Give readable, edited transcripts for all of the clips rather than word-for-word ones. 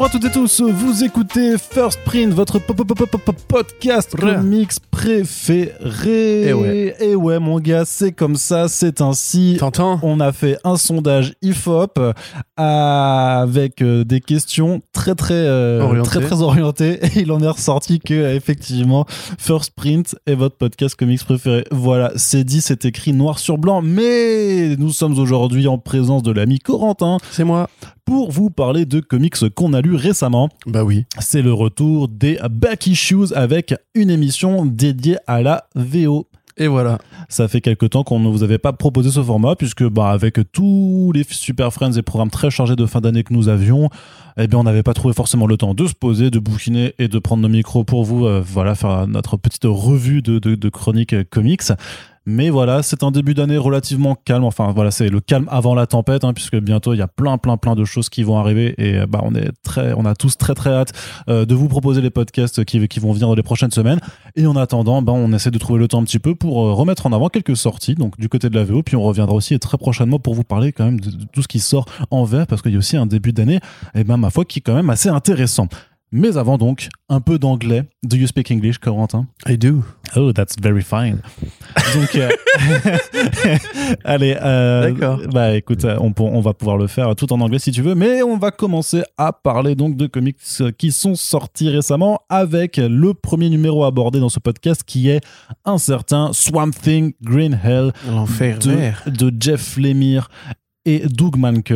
Bonjour à toutes et tous, vous écoutez First Print, votre podcast remix préféré. Et ouais mon gars, c'est comme ça, c'est ainsi. T'entends ? On a fait un sondage IFOP avec des questions très orientées. Et il en est ressorti que effectivement First Print est votre podcast comics préféré. Voilà, c'est dit, c'est écrit noir sur blanc. Mais nous sommes aujourd'hui en présence de l'ami Corentin. C'est moi. Pour vous parler de comics qu'on a lus récemment. Bah oui. C'est le retour des Back Issues avec une émission dédiée à la VO. Et voilà. Ça fait quelque temps qu'on ne vous avait pas proposé ce format puisque avec tous les Super Friends et programmes très chargés de fin d'année que nous avions, on n'avait pas trouvé forcément le temps de se poser, de bouquiner et de prendre nos micros pour vous faire notre petite revue de chronique comics. Mais voilà, c'est un début d'année relativement calme. Enfin, voilà, c'est le calme avant la tempête, hein, puisque bientôt, il y a plein de choses qui vont arriver. Et on a tous très hâte de vous proposer les podcasts qui vont venir dans les prochaines semaines. Et en attendant, on essaie de trouver le temps un petit peu pour remettre en avant quelques sorties, donc du côté de la VO. Puis on reviendra aussi très prochainement pour vous parler quand même de tout ce qui sort en VF, parce qu'il y a aussi un début d'année, ma foi, qui est quand même assez intéressant. Mais avant donc, un peu d'anglais. Do you speak English, Corentin? I do. Oh, that's very fine. Donc, allez, d'accord. Écoute, on va pouvoir le faire tout en anglais si tu veux, mais on va commencer à parler donc de comics qui sont sortis récemment avec le premier numéro abordé dans ce podcast qui est un certain Swamp Thing Green Hell de Jeff Lemire et Doug Mahnke.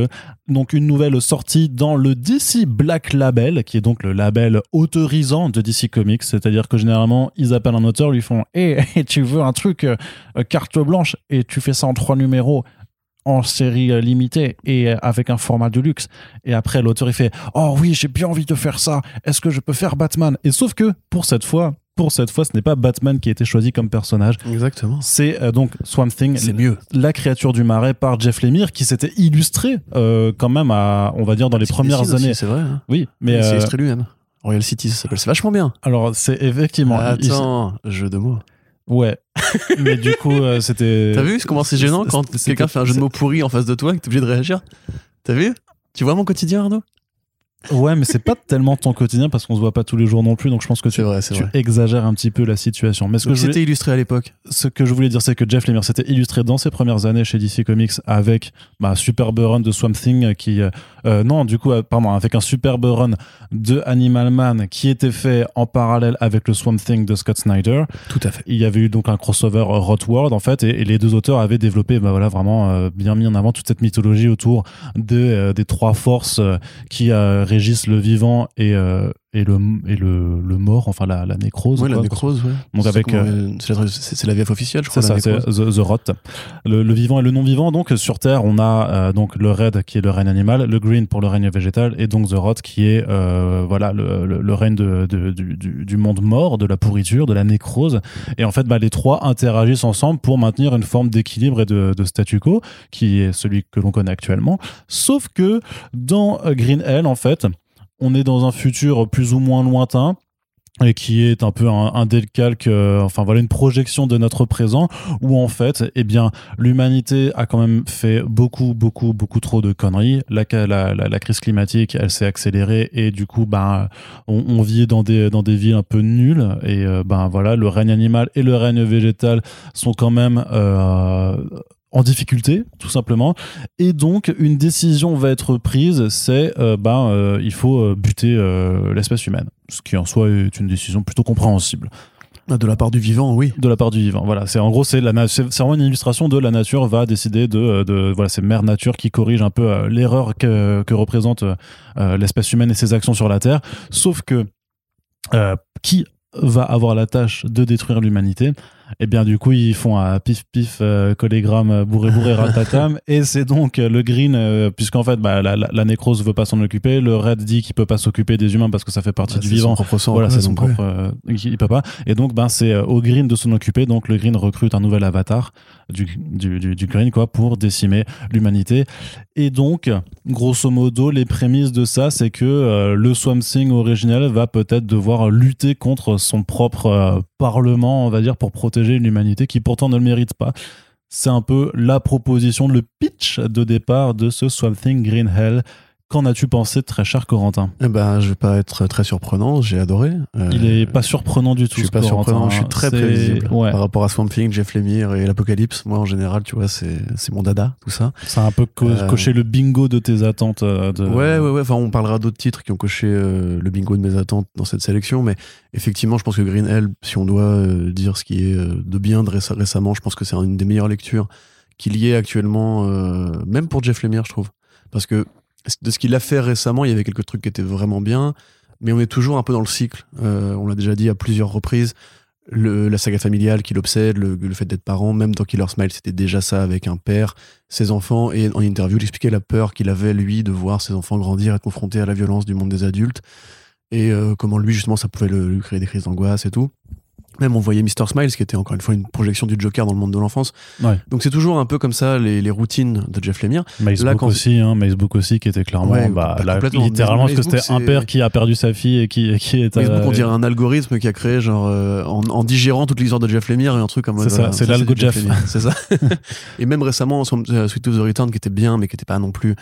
Donc une nouvelle sortie dans le DC Black Label, qui est donc le label autorisant de DC Comics, c'est-à-dire que généralement ils appellent un auteur, lui font tu veux un truc carte blanche et tu fais ça en 3 numéros en série limitée et avec un format de luxe, et après l'auteur il fait oh oui j'ai bien envie de faire ça, est-ce que je peux faire Batman? Et sauf que pour cette fois, ce n'est pas Batman qui a été choisi comme personnage. Exactement. C'est donc Swamp Thing, la créature du marais par Jeff Lemire, qui s'était illustré quand même, on va dire, dans les premières années. Aussi, c'est vrai. Hein. Oui, mais il s'est illustré lui-même. Royal City, ça s'appelle. C'est vachement bien. Alors, c'est effectivement... Attends, jeu de mots. Ouais. Mais du coup, c'était... T'as vu comment c'est gênant quand quelqu'un fait un jeu de mots pourri en face de toi et que t'es obligé de réagir? T'as vu? Tu vois mon quotidien, Arnaud? Ouais, mais c'est pas tellement ton quotidien parce qu'on se voit pas tous les jours non plus, donc je pense que tu exagères un petit peu la situation. Mais c'était illustré à l'époque. Ce que je voulais dire, c'est que Jeff Lemire s'était illustré dans ses premières années chez DC Comics avec superbe run de Swamp Thing avec un superbe run de Animal Man qui était fait en parallèle avec le Swamp Thing de Scott Snyder. Tout à fait. Il y avait eu donc un crossover Rotworld en fait, et les deux auteurs avaient développé bien mis en avant toute cette mythologie autour des trois forces qui régissent le vivant et le mort, enfin la nécrose. Oui, la nécrose, oui. Donc c'est la VF officielle, je crois. C'est The Rot. Le vivant et le non-vivant. Donc sur Terre, on a donc le Red qui est le règne animal, le Green pour le règne végétal, et donc The Rot qui est le règne du monde mort, de la pourriture, de la nécrose. Et en fait, les trois interagissent ensemble pour maintenir une forme d'équilibre et de statu quo, qui est celui que l'on connaît actuellement. Sauf que dans Green Hell, en fait, on est dans un futur plus ou moins lointain et qui est un peu un décalque, une projection de notre présent où en fait, l'humanité a quand même fait beaucoup trop de conneries. La crise climatique, elle s'est accélérée et du coup, on vit dans des villes un peu nulles et le règne animal et le règne végétal sont quand même en difficulté, tout simplement. Et donc, une décision va être prise, c'est il faut buter l'espèce humaine. Ce qui, en soi, est une décision plutôt compréhensible. De la part du vivant, oui. De la part du vivant, voilà. C'est vraiment une illustration de la nature va décider c'est Mère Nature qui corrige un peu l'erreur que représente l'espèce humaine et ses actions sur la Terre. Sauf que, qui va avoir la tâche de détruire l'humanité? Et bien du coup ils font un pif collégramme bourré ratatam et c'est donc le Green puisqu'en fait la nécrose veut pas s'en occuper, le Red dit qu'il peut pas s'occuper des humains parce que ça fait partie du vivant, il peut pas, et donc c'est au Green de s'en occuper. Donc le Green recrute un nouvel avatar du Green pour décimer l'humanité. Et donc grosso modo les prémices de ça, c'est que le Swamp Thing original va peut-être devoir lutter contre son propre parlement, on va dire, pour protéger l'humanité qui pourtant ne le mérite pas. C'est un peu la proposition, le pitch de départ de ce Swamp Thing Green Hell. Qu'en as-tu pensé, très cher Corentin ? Je vais pas être très surprenant, j'ai adoré. Il est pas surprenant du tout. Je suis pas surprenant, je suis très prévisible par rapport à Swamp Thing, Jeff Lemire et l'Apocalypse. Moi, en général, tu vois, c'est mon dada, tout ça. Ça a un peu coché le bingo de tes attentes. Ouais. Enfin, on parlera d'autres titres qui ont coché le bingo de mes attentes dans cette sélection, mais effectivement, je pense que Green Hell, si on doit dire ce qui est de bien de récemment, je pense que c'est une des meilleures lectures qu'il y ait actuellement, même pour Jeff Lemire, je trouve, parce que de ce qu'il a fait récemment, il y avait quelques trucs qui étaient vraiment bien, mais on est toujours un peu dans le cycle. On l'a déjà dit à plusieurs reprises, la saga familiale qui l'obsède, le fait d'être parent, même dans Killer Smile, c'était déjà ça avec un père, ses enfants, et en interview, il expliquait la peur qu'il avait, lui, de voir ses enfants grandir, être confrontés à la violence du monde des adultes, et comment lui, justement, ça pouvait lui créer des crises d'angoisse et tout. Même on voyait Mr. Smiles, qui était encore une fois une projection du Joker dans le monde de l'enfance. Ouais. Donc c'est toujours un peu comme ça les routines de Jeff Lemire. Macebook aussi, qui était clairement, littéralement, parce que c'était un père qui a perdu sa fille et qui est. Macebook, on dirait un algorithme qui a créé, genre, en digérant toute l'histoire de Jeff Lemire et un truc comme. C'est l'algo Jeff. C'est ça. Et même récemment, Sweet Tooth the Return, qui était bien, mais qui n'était pas non plus.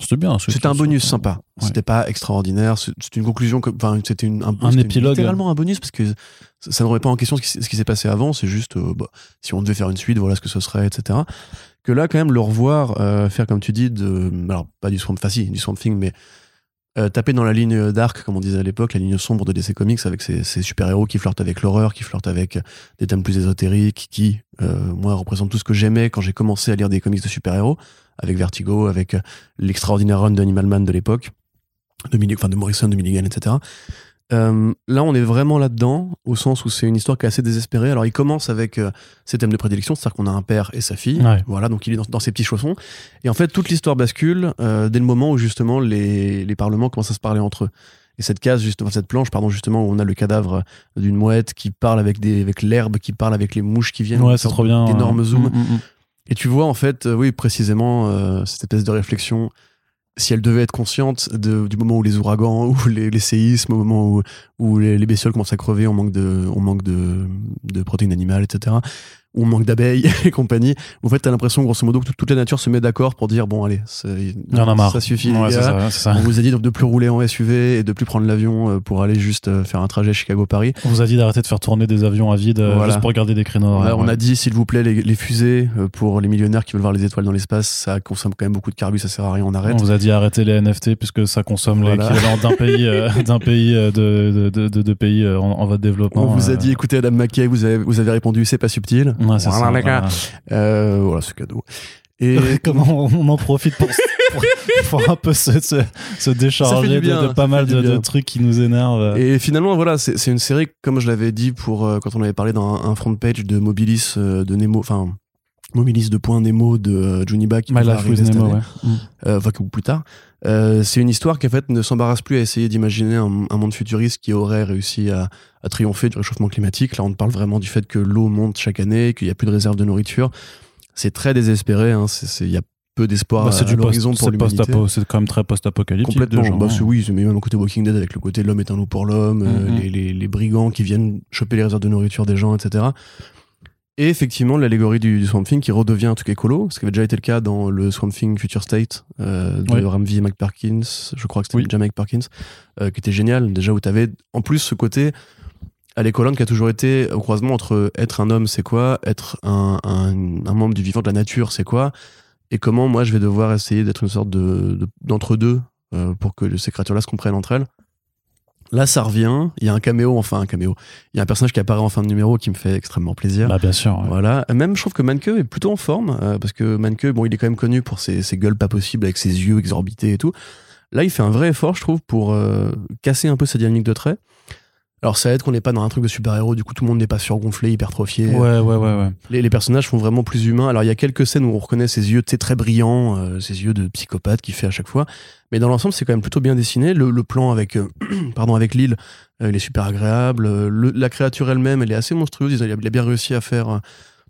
C'était bien. C'était un bonus sympa. Ouais. C'était pas extraordinaire. C'était une conclusion. C'était un épilogue. C'était littéralement un bonus parce que ça ne remet pas en question ce qui s'est passé avant. C'est juste, si on devait faire une suite, voilà ce que ce serait, etc. Que là, quand même, le revoir faire, comme tu dis, du Swamp Thing, mais taper dans la ligne dark, comme on disait à l'époque, la ligne sombre de DC Comics avec ces super-héros qui flirtent avec l'horreur, qui flirtent avec des thèmes plus ésotériques, qui, moi, représentent tout ce que j'aimais quand j'ai commencé à lire des comics de super-héros. Avec Vertigo, avec l'extraordinaire run d'Animal Man de l'époque, de Morrison, de Milligan, etc. Là, on est vraiment là-dedans, au sens où c'est une histoire qui est assez désespérée. Alors, il commence avec ses thèmes de prédilection, c'est-à-dire qu'on a un père et sa fille, voilà, donc il est dans ses petits chaussons. Et en fait, toute l'histoire bascule dès le moment où, justement, les parlements commencent à se parler entre eux. Et cette planche, où on a le cadavre d'une mouette qui parle avec l'herbe, qui parle avec les mouches qui viennent, c'est trop bien, d'énormes zooms. Et tu vois, en fait, cette espèce de réflexion, si elle devait être consciente du moment où les ouragans, ou les séismes, au moment où les bestioles commencent à crever, on manque de protéines animales, etc., on manque d'abeilles et compagnie. En fait, t'as l'impression, grosso modo, que toute la nature se met d'accord pour dire, bon, allez, ça suffit. Ouais, c'est ça. On vous a dit de plus rouler en SUV et de plus prendre l'avion pour aller juste faire un trajet Chicago-Paris. On vous a dit d'arrêter de faire tourner des avions à vide juste pour garder des créneaux. Ouais, on a dit, s'il vous plaît, les fusées pour les millionnaires qui veulent voir les étoiles dans l'espace, ça consomme quand même beaucoup de carburant, ça sert à rien, on arrête. On vous a dit arrêter les NFT puisque ça consomme l'équivalent d'un pays de pays en voie de développement. On vous a dit, écoutez, Adam McKay, vous avez répondu, c'est pas subtil. Ouais, voilà ce cadeau. Et comment on en profite pour un peu se décharger de pas mal de trucs qui nous énervent. Et finalement, voilà, c'est une série, comme je l'avais dit quand on avait parlé dans un front page de Mobilis de Nemo, enfin Mobilis de Point Nemo de Juni Ba, qui va arriver cette année, plus tard. C'est une histoire qui en fait ne s'embarrasse plus à essayer d'imaginer un monde futuriste qui aurait réussi à triompher du réchauffement climatique. Là, on parle vraiment du fait que l'eau monte chaque année, qu'il n'y a plus de réserve de nourriture. C'est très désespéré, hein. Il y a peu d'espoir à l'horizon pour l'humanité. C'est quand même très post-apocalyptique. Complètement. Oui, mais même côté Walking Dead avec le côté l'homme est un loup pour l'homme, les brigands qui viennent choper les réserves de nourriture des gens, etc. Et effectivement, l'allégorie du Swamp Thing qui redevient un truc écolo, ce qui avait déjà été le cas dans le Swamp Thing Future State de Ramvi et McParkins, je crois que c'était déjà McParkins, qui était génial, déjà où t'avais en plus ce côté à l'écolone qui a toujours été au croisement entre être un homme c'est quoi, être un membre du vivant de la nature c'est quoi, et comment moi je vais devoir essayer d'être une sorte d'entre-deux pour que ces créatures-là se comprennent entre elles. Là, ça revient. Il y a un caméo. Il y a un personnage qui apparaît en fin de numéro qui me fait extrêmement plaisir. Bah, bien sûr. Ouais. Voilà. Même, je trouve que Mahnke est plutôt en forme, parce que Mahnke, il est quand même connu pour ses gueules pas possibles avec ses yeux exorbités et tout. Là, il fait un vrai effort, je trouve, pour casser un peu sa dynamique de trait. Alors, ça aide qu'on n'est pas dans un truc de super-héros. Du coup, tout le monde n'est pas surgonflé, hypertrophié. Ouais. Les personnages sont vraiment plus humains. Alors, il y a quelques scènes où on reconnaît ses yeux très brillants, ses yeux de psychopathe qu'il fait à chaque fois. Mais dans l'ensemble, c'est quand même plutôt bien dessiné. Le plan avec l'île, il est super agréable. La créature elle-même, elle est assez monstrueuse. Il a bien réussi à faire,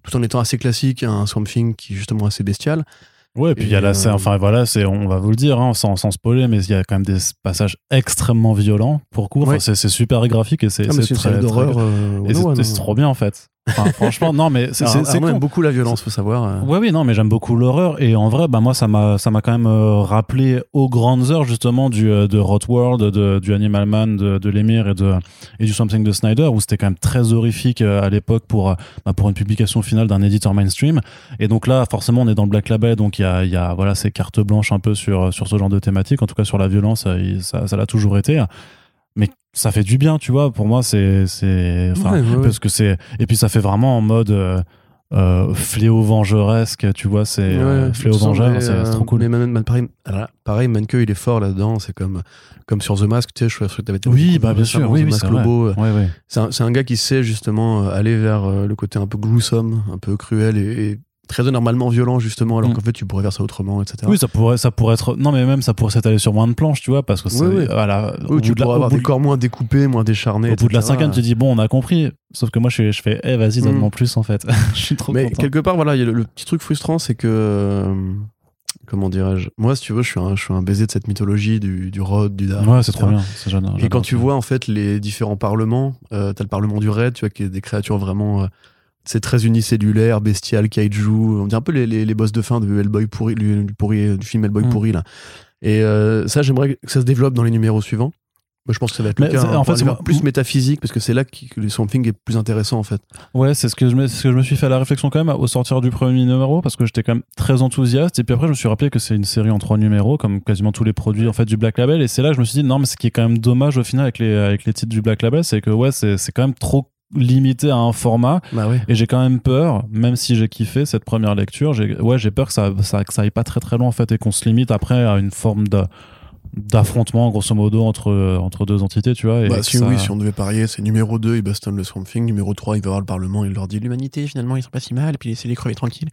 tout en étant assez classique, un Swamp Thing qui est justement assez bestial. Ouais, et puis il y a on va vous le dire, hein, sans spoiler, mais il y a quand même des passages extrêmement violents pour court. Enfin, c'est super graphique et c'est très d'horreur. C'est trop bien en fait. Enfin, franchement, non, mais c'est Arnaud aime beaucoup la violence, faut savoir. Oui, non, mais j'aime beaucoup l'horreur. Et en vrai, bah, moi, ça m'a quand même rappelé aux grandes heures, justement, de Rotworld, du Animal Man, de Lemire et du Something de Snyder, où c'était quand même très horrifique à l'époque pour une publication finale d'un éditeur mainstream. Et donc là, forcément, on est dans le Black Label, donc il y a voilà, ces cartes blanches un peu sur ce genre de thématique. En tout cas, sur la violence, ça l'a toujours été. Mais ça fait du bien, tu vois, pour moi, c'est enfin, ouais. Parce que c'est, et puis ça fait vraiment en mode fléau vengeresque, tu vois, c'est ouais, fléau vengeur, c'est trop cool. Mais pareil, Mahnke, il est fort là-dedans, c'est comme sur The Mask, tu sais, je crois que t'avais oui, bah bien sûr, oui, The Mask Lobo. Ouais. C'est un gars qui sait justement aller vers le côté un peu gruesome, un peu cruel et très normalement violent, justement, alors qu'en fait tu pourrais faire ça autrement, etc. Oui, ça pourrait être, non mais même ça pourrait s'étaler sur moins de planches, tu vois, parce que c'est voilà, oui, tu pourrais avoir des corps moins découpés, moins décharnés, au bout de la cinquante tu dis bon, on a compris, sauf que moi je fais vas-y, donne-moi plus, en fait. Je suis trop mais content. Quelque part, voilà, il y a le petit truc frustrant, c'est que comment dirais-je, moi si tu veux je suis un baiser de cette mythologie du Rod, du Dar, ouais, c'est trop bien, c'est génial, et quand tu vois en fait les différents parlements, t'as le parlement du raid, tu vois, qui est des créatures vraiment c'est très unicellulaire, bestial, kaiju, on dirait un peu les boss de fin de Hellboy pourri, du film Hellboy pourri là. Et ça, j'aimerais que ça se développe dans les numéros suivants. Moi, je pense que ça va être plus métaphysique, parce que c'est là que le Something est plus intéressant, en fait. Ouais, c'est ce que je me suis fait à la réflexion quand même au sortir du premier numéro, parce que j'étais quand même très enthousiaste. Et puis après, je me suis rappelé que c'est une série en 3 numéros, comme quasiment tous les produits en fait du Black Label. Et c'est là que je me suis dit non, mais ce qui est quand même dommage au final avec les titres du Black Label, c'est que ouais, c'est quand même trop limité à un format, bah oui. Et j'ai quand même peur, même si j'ai kiffé cette première lecture, j'ai peur que ça aille pas très très loin en fait, et qu'on se limite après à une forme d'affrontement grosso modo entre deux entités, tu vois. Et bah, si on devait parier, c'est numéro 2 il bastonne le Swamp Thing, numéro 3 il va voir le Parlement, il leur dit l'humanité finalement ils sont pas si mal, et puis laissez les crever tranquilles.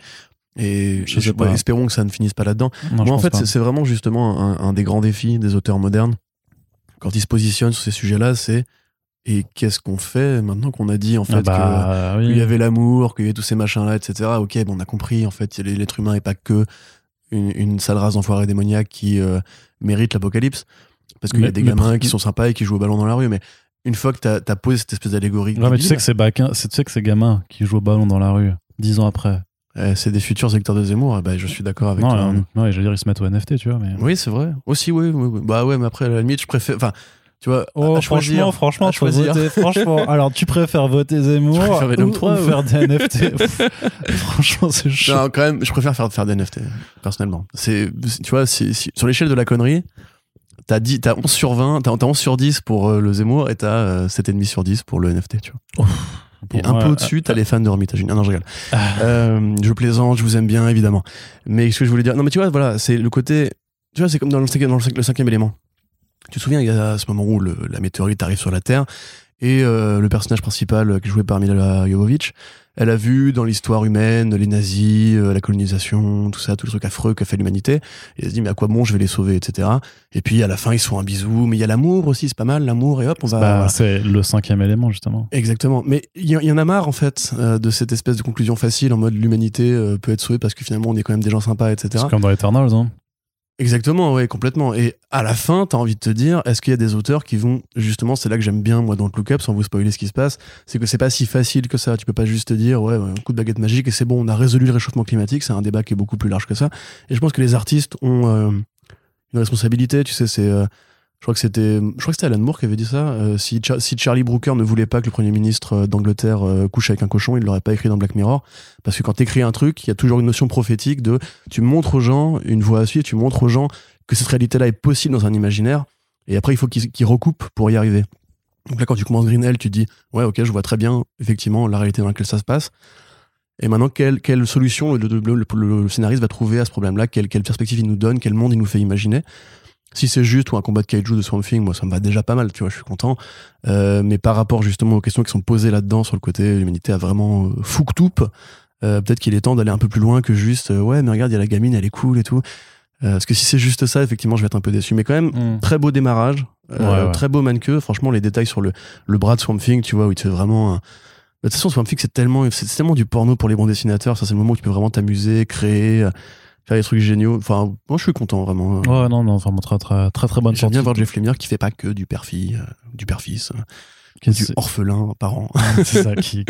Et je sais pas, espérons que ça ne finisse pas là-dedans. Non, moi en fait c'est vraiment justement un des grands défis des auteurs modernes quand ils se positionnent sur ces sujets-là, c'est et qu'est-ce qu'on fait maintenant qu'on a dit en fait qu'il y avait l'amour, qu'il y avait tous ces machins-là, etc. Ok, bon, on a compris, en fait, l'être humain n'est pas que une sale race d'enfoirés démoniaques qui mérite l'apocalypse, parce qu'il y a des gamins qui sont sympas et qui jouent au ballon dans la rue, mais une fois que t'as posé cette espèce d'allégorie... Non, mais tu sais que ces gamins qui jouent au ballon dans la rue, 10 ans après... c'est des futurs électeurs de Zemmour, bah, je suis d'accord avec toi. Non, je veux dire, ils se mettent au NFT, tu vois. Mais... Oui, c'est vrai. Aussi, oui. Bah ouais, mais après, à la limite, je préfère... Enfin, tu vois, franchement, voter, franchement. Alors, tu préfères voter Zemmour ou faire des NFT? Franchement, c'est chaud. Non, quand même, je préfère faire des NFT, personnellement. Tu vois, sur l'échelle de la connerie, t'as 11 sur 20, t'as 11 sur 10 pour le Zemmour et t'as 7,5 sur 10 pour le NFT, tu vois. Et un peu au-dessus, t'as les fans de Hermitage. Ah non, je rigole. Je plaisante, je vous aime bien, évidemment. Mais ce que je voulais dire, non, mais tu vois, voilà, c'est le côté, tu vois, c'est comme dans le cinquième élément. Tu te souviens, il y a ce moment où la météorite arrive sur la Terre et le personnage principal qui jouait par Mila Jovovich, elle a vu dans l'histoire humaine les nazis, la colonisation, tout ça, tout le truc affreux qu'a fait l'humanité. Et elle se dit, mais à quoi bon, je vais les sauver, etc. Et puis à la fin, ils se font un bisou. Mais il y a l'amour aussi, c'est pas mal, l'amour, et hop, on va... Bah, voilà. C'est le cinquième élément, justement. Exactement. Mais il y en a marre, en fait, de cette espèce de conclusion facile en mode l'humanité peut être sauvée parce que finalement, on est quand même des gens sympas, etc. C'est comme dans Eternals, hein. Exactement, ouais, complètement. Et à la fin, t'as envie de te dire, est-ce qu'il y a des auteurs qui vont, justement, c'est là que j'aime bien, moi, dans le look-up, sans vous spoiler ce qui se passe, c'est que c'est pas si facile que ça. Tu peux pas juste te dire, ouais, un coup de baguette magique et c'est bon, on a résolu le réchauffement climatique. C'est un débat qui est beaucoup plus large que ça. Et je pense que les artistes ont une responsabilité. Tu sais, c'est, je crois que c'était Alan Moore qui avait dit ça. Si Charlie Brooker ne voulait pas que le Premier ministre d'Angleterre couche avec un cochon, il l'aurait pas écrit dans Black Mirror. Parce que quand t'écris un truc, il y a toujours une notion prophétique de, tu montres aux gens une voie à suivre, tu montres aux gens que cette réalité-là est possible dans un imaginaire. Et après, il faut qu'ils recoupent pour y arriver. Donc là, quand tu commences Green Hell, tu te dis, ouais, ok, je vois très bien, effectivement, la réalité dans laquelle ça se passe. Et maintenant, quelle solution le scénariste va trouver à ce problème-là? Quelle perspective il nous donne? Quel monde il nous fait imaginer? Si c'est juste ou un combat de kaiju de Swamp Thing, moi ça me va déjà pas mal, tu vois, je suis content. Mais par rapport justement aux questions qui sont posées là-dedans sur le côté l'humanité a vraiment fouc-toupe, peut-être qu'il est temps d'aller un peu plus loin que juste ouais mais regarde il y a la gamine, elle est cool et tout. Parce que si c'est juste ça, effectivement je vais être un peu déçu. Mais quand même, très beau démarrage, ouais. Très beau Mahnke, franchement les détails sur le bras de Swamp Thing, tu vois, où il te fait vraiment... De toute façon Swamp Thing c'est tellement du porno pour les bons dessinateurs, ça c'est le moment où tu peux vraiment t'amuser, créer... faire des trucs géniaux. Enfin, moi, je suis content, vraiment. Ouais, non, vraiment très, très, très, très bonne sortie. J'aime bien voir Jeff Lemire qui fait pas que du père-fils. du orphelin par an. C'est ça, qui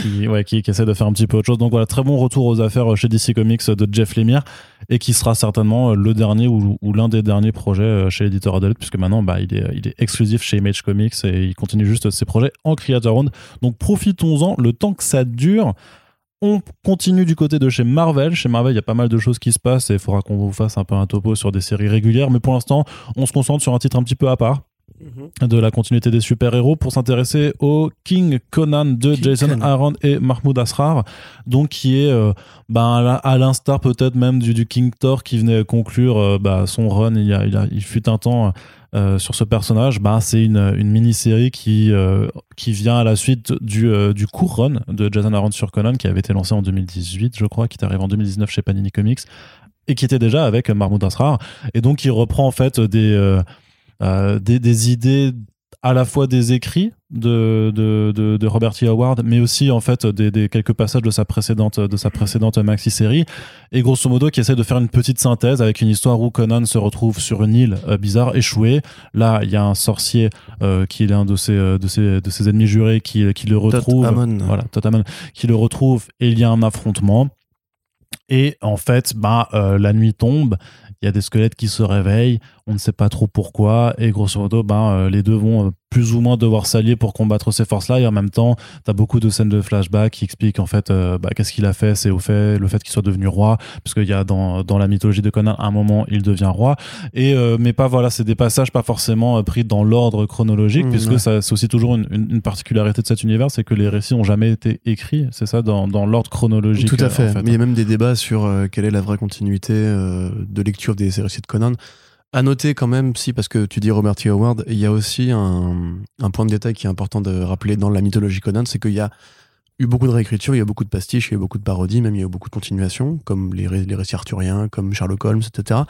essaie de faire un petit peu autre chose. Donc voilà, très bon retour aux affaires chez DC Comics de Jeff Lemire, et qui sera certainement le dernier ou l'un des derniers projets chez l'éditeur adulte, puisque maintenant il est exclusif chez Image Comics et il continue juste ses projets en Creator Round. Donc profitons-en le temps que ça dure. On continue du côté de chez Marvel. Chez Marvel, il y a pas mal de choses qui se passent et il faudra qu'on vous fasse un peu un topo sur des séries régulières. Mais pour l'instant, on se concentre sur un titre un petit peu à part de la continuité des super-héros pour s'intéresser au King Conan de Jason Aaron et Mahmud Asrar, donc qui est à l'instar peut-être même du King Thor qui venait conclure son run il fut un temps sur ce personnage. C'est une mini-série qui vient à la suite du court run de Jason Aaron sur Conan, qui avait été lancé en 2018, je crois, qui est arrivé en 2019 chez Panini Comics et qui était déjà avec Mahmud Asrar, et donc il reprend en fait des idées à la fois des écrits de Robert E. Howard, mais aussi en fait des quelques passages de sa précédente maxi-série, et grosso modo qui essaie de faire une petite synthèse avec une histoire où Conan se retrouve sur une île bizarre, échouée. Là il y a un sorcier qui est l'un de ses ennemis jurés qui le retrouve, Thoth-Amon, qui le retrouve, et il y a un affrontement. Et en fait, la nuit tombe, il y a des squelettes qui se réveillent, on ne sait pas trop pourquoi, et grosso modo, les deux vont plus ou moins devoir s'allier pour combattre ces forces-là, et en même temps, t'as beaucoup de scènes de flashback qui expliquent en fait qu'est-ce qu'il a fait, c'est au fait le fait qu'il soit devenu roi, parce qu'il y a dans la mythologie de Conan, à un moment, il devient roi, et mais pas voilà, c'est des passages pas forcément pris dans l'ordre chronologique, puisque ça, c'est aussi toujours une particularité de cet univers, c'est que les récits n'ont jamais été écrits, c'est ça, dans l'ordre chronologique. Tout à fait, en fait. Mais il y a même des débats sur quelle est la vraie continuité de lecture des récits de Conan. À noter quand même, parce que tu dis Robert E. Howard, il y a aussi un point de détail qui est important de rappeler dans la mythologie Conan, c'est qu'il y a eu beaucoup de réécriture, il y a eu beaucoup de pastiches, il y a eu beaucoup de parodies, même il y a eu beaucoup de continuations, comme les récits arthuriens, comme Sherlock Holmes, etc.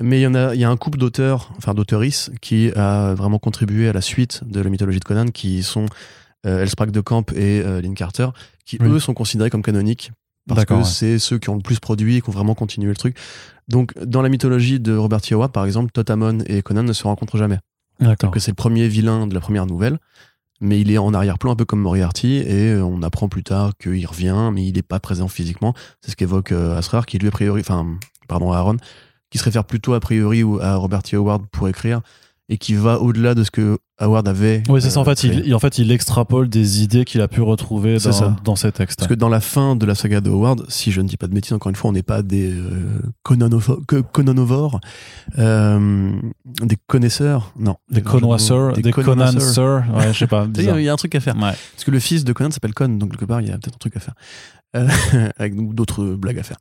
Mais il y a un couple d'auteurs, enfin d'auteurices, qui a vraiment contribué à la suite de la mythologie de Conan, qui sont L. Sprague de Camp et Lynn Carter, qui eux sont considérés comme canoniques, parce que c'est ceux qui ont le plus produit et qui ont vraiment continué le truc. Donc, dans la mythologie de Robert E. Howard, par exemple, Thoth-Amon et Conan ne se rencontrent jamais. D'accord. Donc, c'est le premier vilain de la première nouvelle, mais il est en arrière-plan, un peu comme Moriarty, et on apprend plus tard qu'il revient, mais il n'est pas présent physiquement. C'est ce qu'évoque Asrar, qui lui, Aaron, qui se réfère plutôt à Robert E. Howard pour écrire, et qui va au-delà de ce que Howard avait. Oui, c'est ça. En fait, il extrapole des idées qu'il a pu retrouver dans ses textes. Parce que dans la fin de la saga de Howard, si je ne dis pas de bêtises, encore une fois, on n'est pas des cononovores, des connaisseurs, non. Des connoisseurs, des conanseurs, ouais, je sais pas. Il y a un truc à faire. Ouais. Parce que le fils de Conan s'appelle Con, donc quelque part, il y a peut-être un truc à faire. Avec d'autres blagues à faire.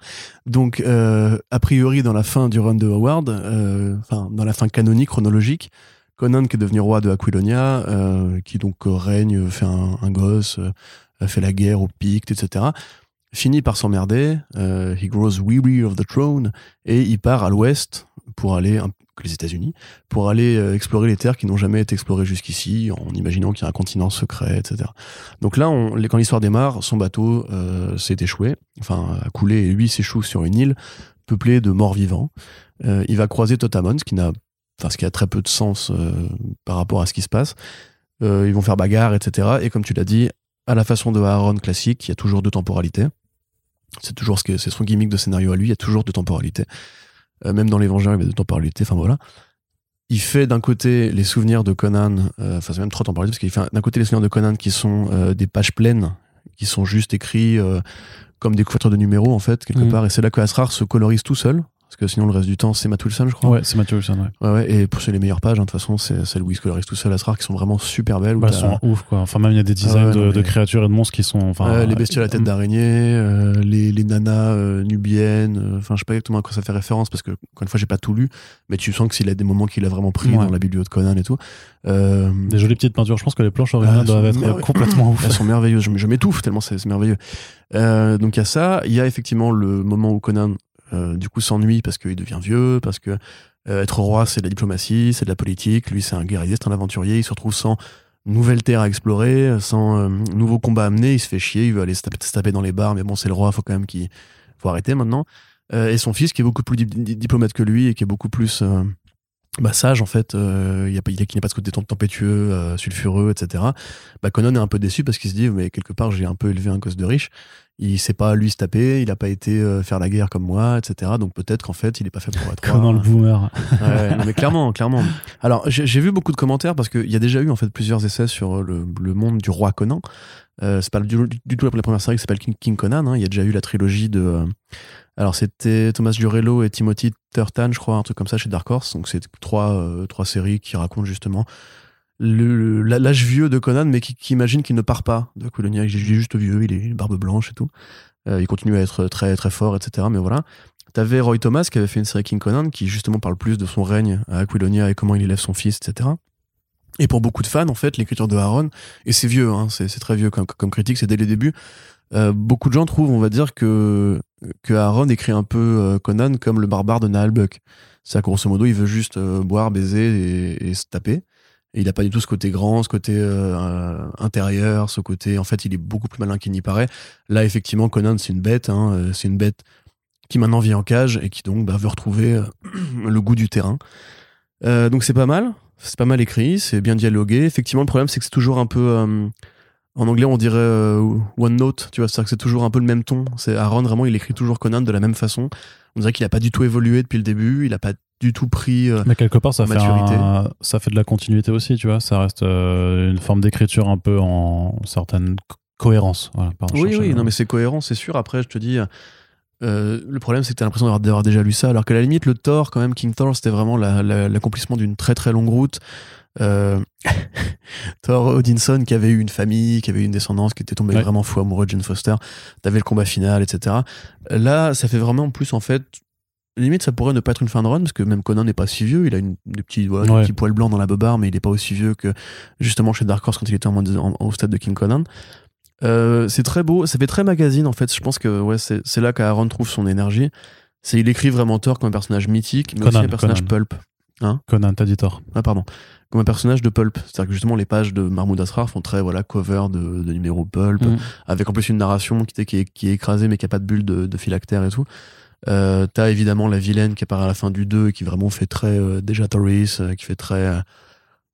Donc, a priori, dans la fin du run de Howard, dans la fin canonique, chronologique, Conan, qui est devenu roi de Aquilonia, qui donc règne, fait un gosse, fait la guerre aux Pictes, etc., finit par s'emmerder, he grows weary of the throne, et il part à l'ouest pour aller, les États-Unis, pour aller explorer les terres qui n'ont jamais été explorées jusqu'ici, en imaginant qu'il y a un continent secret, etc. Donc là, quand l'histoire démarre, son bateau s'est échoué, a coulé, et lui s'échoue sur une île peuplée de morts vivants. Il va croiser Thoth-Amon, ce qui a très peu de sens par rapport à ce qui se passe. Ils vont faire bagarre, etc. Et comme tu l'as dit, à la façon de Aaron classique, il y a toujours deux temporalités. C'est toujours c'est son gimmick de scénario à lui, il y a toujours deux temporalités. Même dans l'Évangile, il y a deux temporalités, Il fait d'un côté les souvenirs de Conan, c'est même trois temporalités, parce qu'il fait d'un côté les souvenirs de Conan qui sont des pages pleines, qui sont juste écrits comme des couvertures de numéros, en fait, quelque part, et c'est là que Asrar se colorise tout seul, parce que sinon le reste du temps c'est Matt Wilson, je crois. Ouais, c'est Matt Wilson, ouais. Ouais, et pour ceux les meilleures pages, de toute façon, c'est celles où il se colorise tout seul, Asrar, qui sont vraiment super belles. Elles sont ouf, quoi. Enfin, même il y a des designs de créatures et de monstres qui sont. Les bestioles à tête d'araignée, les nanas nubiennes, je sais pas exactement à quoi ça fait référence, parce que, encore une fois, j'ai pas tout lu, mais tu sens qu'il a des moments qu'il a vraiment pris dans la bibliothèque de Conan et tout. Des jolies petites peintures, je pense que les planches originales doivent être complètement ouf. Elles sont merveilleuses, je m'étouffe tellement c'est merveilleux. Donc il y a ça, il y a effectivement le moment où Conan du coup s'ennuie parce qu'il devient vieux, parce que être roi c'est de la diplomatie, c'est de la politique, lui c'est un guerrier, c'est un aventurier, il se retrouve sans nouvelle terre à explorer, sans nouveau combat à mener, il se fait chier, il veut aller se taper dans les bars, mais bon c'est le roi, faut quand même qu'il faut arrêter maintenant, et son fils qui est beaucoup plus diplomate que lui et qui est beaucoup plus bah, sage en fait, il n'y a pas ce côté tempétueux, sulfureux, etc. Bah, Conan est un peu déçu parce qu'il se dit mais quelque part j'ai un peu élevé un gosse de riche, il sait pas lui se taper, il n'a pas été faire la guerre comme moi, etc. Donc peut-être qu'en fait il n'est pas fait pour être comment le boomer. Ouais, non, mais clairement. Alors j'ai vu beaucoup de commentaires parce qu'il y a déjà eu en fait plusieurs essais sur le monde du roi Conan. C'est pas du tout la première série qui s'appelle King Conan, hein. Il y a déjà eu la trilogie de alors c'était Thomas Giurello et Timothy Turton, je crois, un truc comme ça chez Dark Horse. Donc c'est trois séries qui racontent justement l'âge vieux de Conan, mais qui imagine qu'il ne part pas de Aquilonia. Il est juste vieux, il est barbe blanche et tout. Il continue à être très très fort, etc. Mais voilà. T'avais Roy Thomas qui avait fait une série King Conan qui justement parle plus de son règne à Aquilonia et comment il élève son fils, etc. Et pour beaucoup de fans, en fait, l'écriture de Aaron, et c'est vieux, hein, c'est très vieux comme critique, c'est dès les débuts. Beaucoup de gens trouvent, on va dire, que Aaron écrit un peu Conan comme le barbare de Nahal Buck. C'est-à-dire, grosso modo, il veut juste boire, baiser et se taper. Et il n'a pas du tout ce côté grand, ce côté intérieur, ce côté... En fait, il est beaucoup plus malin qu'il n'y paraît. Là, effectivement, Conan, c'est une bête. Hein, c'est une bête qui maintenant vit en cage et qui, donc, veut retrouver le goût du terrain. Donc, c'est pas mal. C'est pas mal écrit, c'est bien dialogué. Effectivement, le problème, c'est que c'est toujours un peu... en anglais, on dirait One Note, tu vois, c'est-à-dire que c'est toujours un peu le même ton. C'est Aaron, vraiment, il écrit toujours Conan de la même façon. On dirait qu'il n'a pas du tout évolué depuis le début, il n'a pas du tout pris maturité. Mais quelque part, ça fait de la continuité aussi, tu vois. Ça reste une forme d'écriture un peu en certaine cohérence. Voilà, oui, non, mais c'est cohérent, c'est sûr. Après, je te dis, le problème, c'est que tu as l'impression d'avoir déjà lu ça, alors qu'à la limite, le Thor, quand même, King Thor, c'était vraiment l'accomplissement d'une très très longue route. Thor Odinson qui avait eu une famille, qui avait eu une descendance, qui était tombé vraiment fou amoureux de Jane Foster. T'avais le combat final, etc. Là, ça fait vraiment plus en fait. Limite, ça pourrait ne pas être une fin de run parce que même Conan n'est pas si vieux. Il a des petits poils blancs dans la beubare, mais il n'est pas aussi vieux que justement chez Dark Horse quand il était au stade de King Conan. C'est très beau, ça fait très magazine en fait. Je pense que c'est là qu'Aaron trouve son énergie. Il écrit vraiment Thor comme un personnage mythique, mais Conan, aussi un personnage pulp. Hein Conan, t'as dit Thor. Ah, pardon. Comme un personnage de pulp. C'est-à-dire que justement, les pages de Mahmud Asrar font très cover de numéro pulp, avec en plus une narration qui est écrasée mais qui n'a pas de bulle de phylactère et tout. T'as évidemment la vilaine qui apparaît à la fin du 2 et qui vraiment fait très déjà Taurus, qui fait très.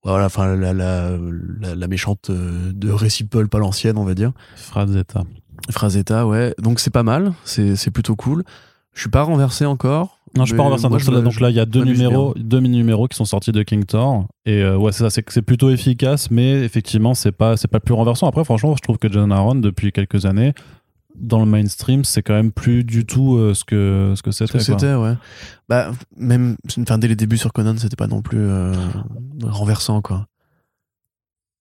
La méchante de récit pulp à l'ancienne, on va dire. Frazetta, ouais. Donc c'est pas mal, c'est plutôt cool. Je suis pas renversé encore. Non, je suis pas renversé encore. Donc là, il y a deux mini-numéros qui sont sortis de King Thor. Et c'est ça, c'est plutôt efficace, mais effectivement, c'est pas plus renversant. Après, franchement, je trouve que Jason Aaron, depuis quelques années, dans le mainstream, c'est quand même plus du tout ce que c'était. Ce que c'était, ouais. Bah, même dès les débuts sur Conan, c'était pas non plus renversant, quoi.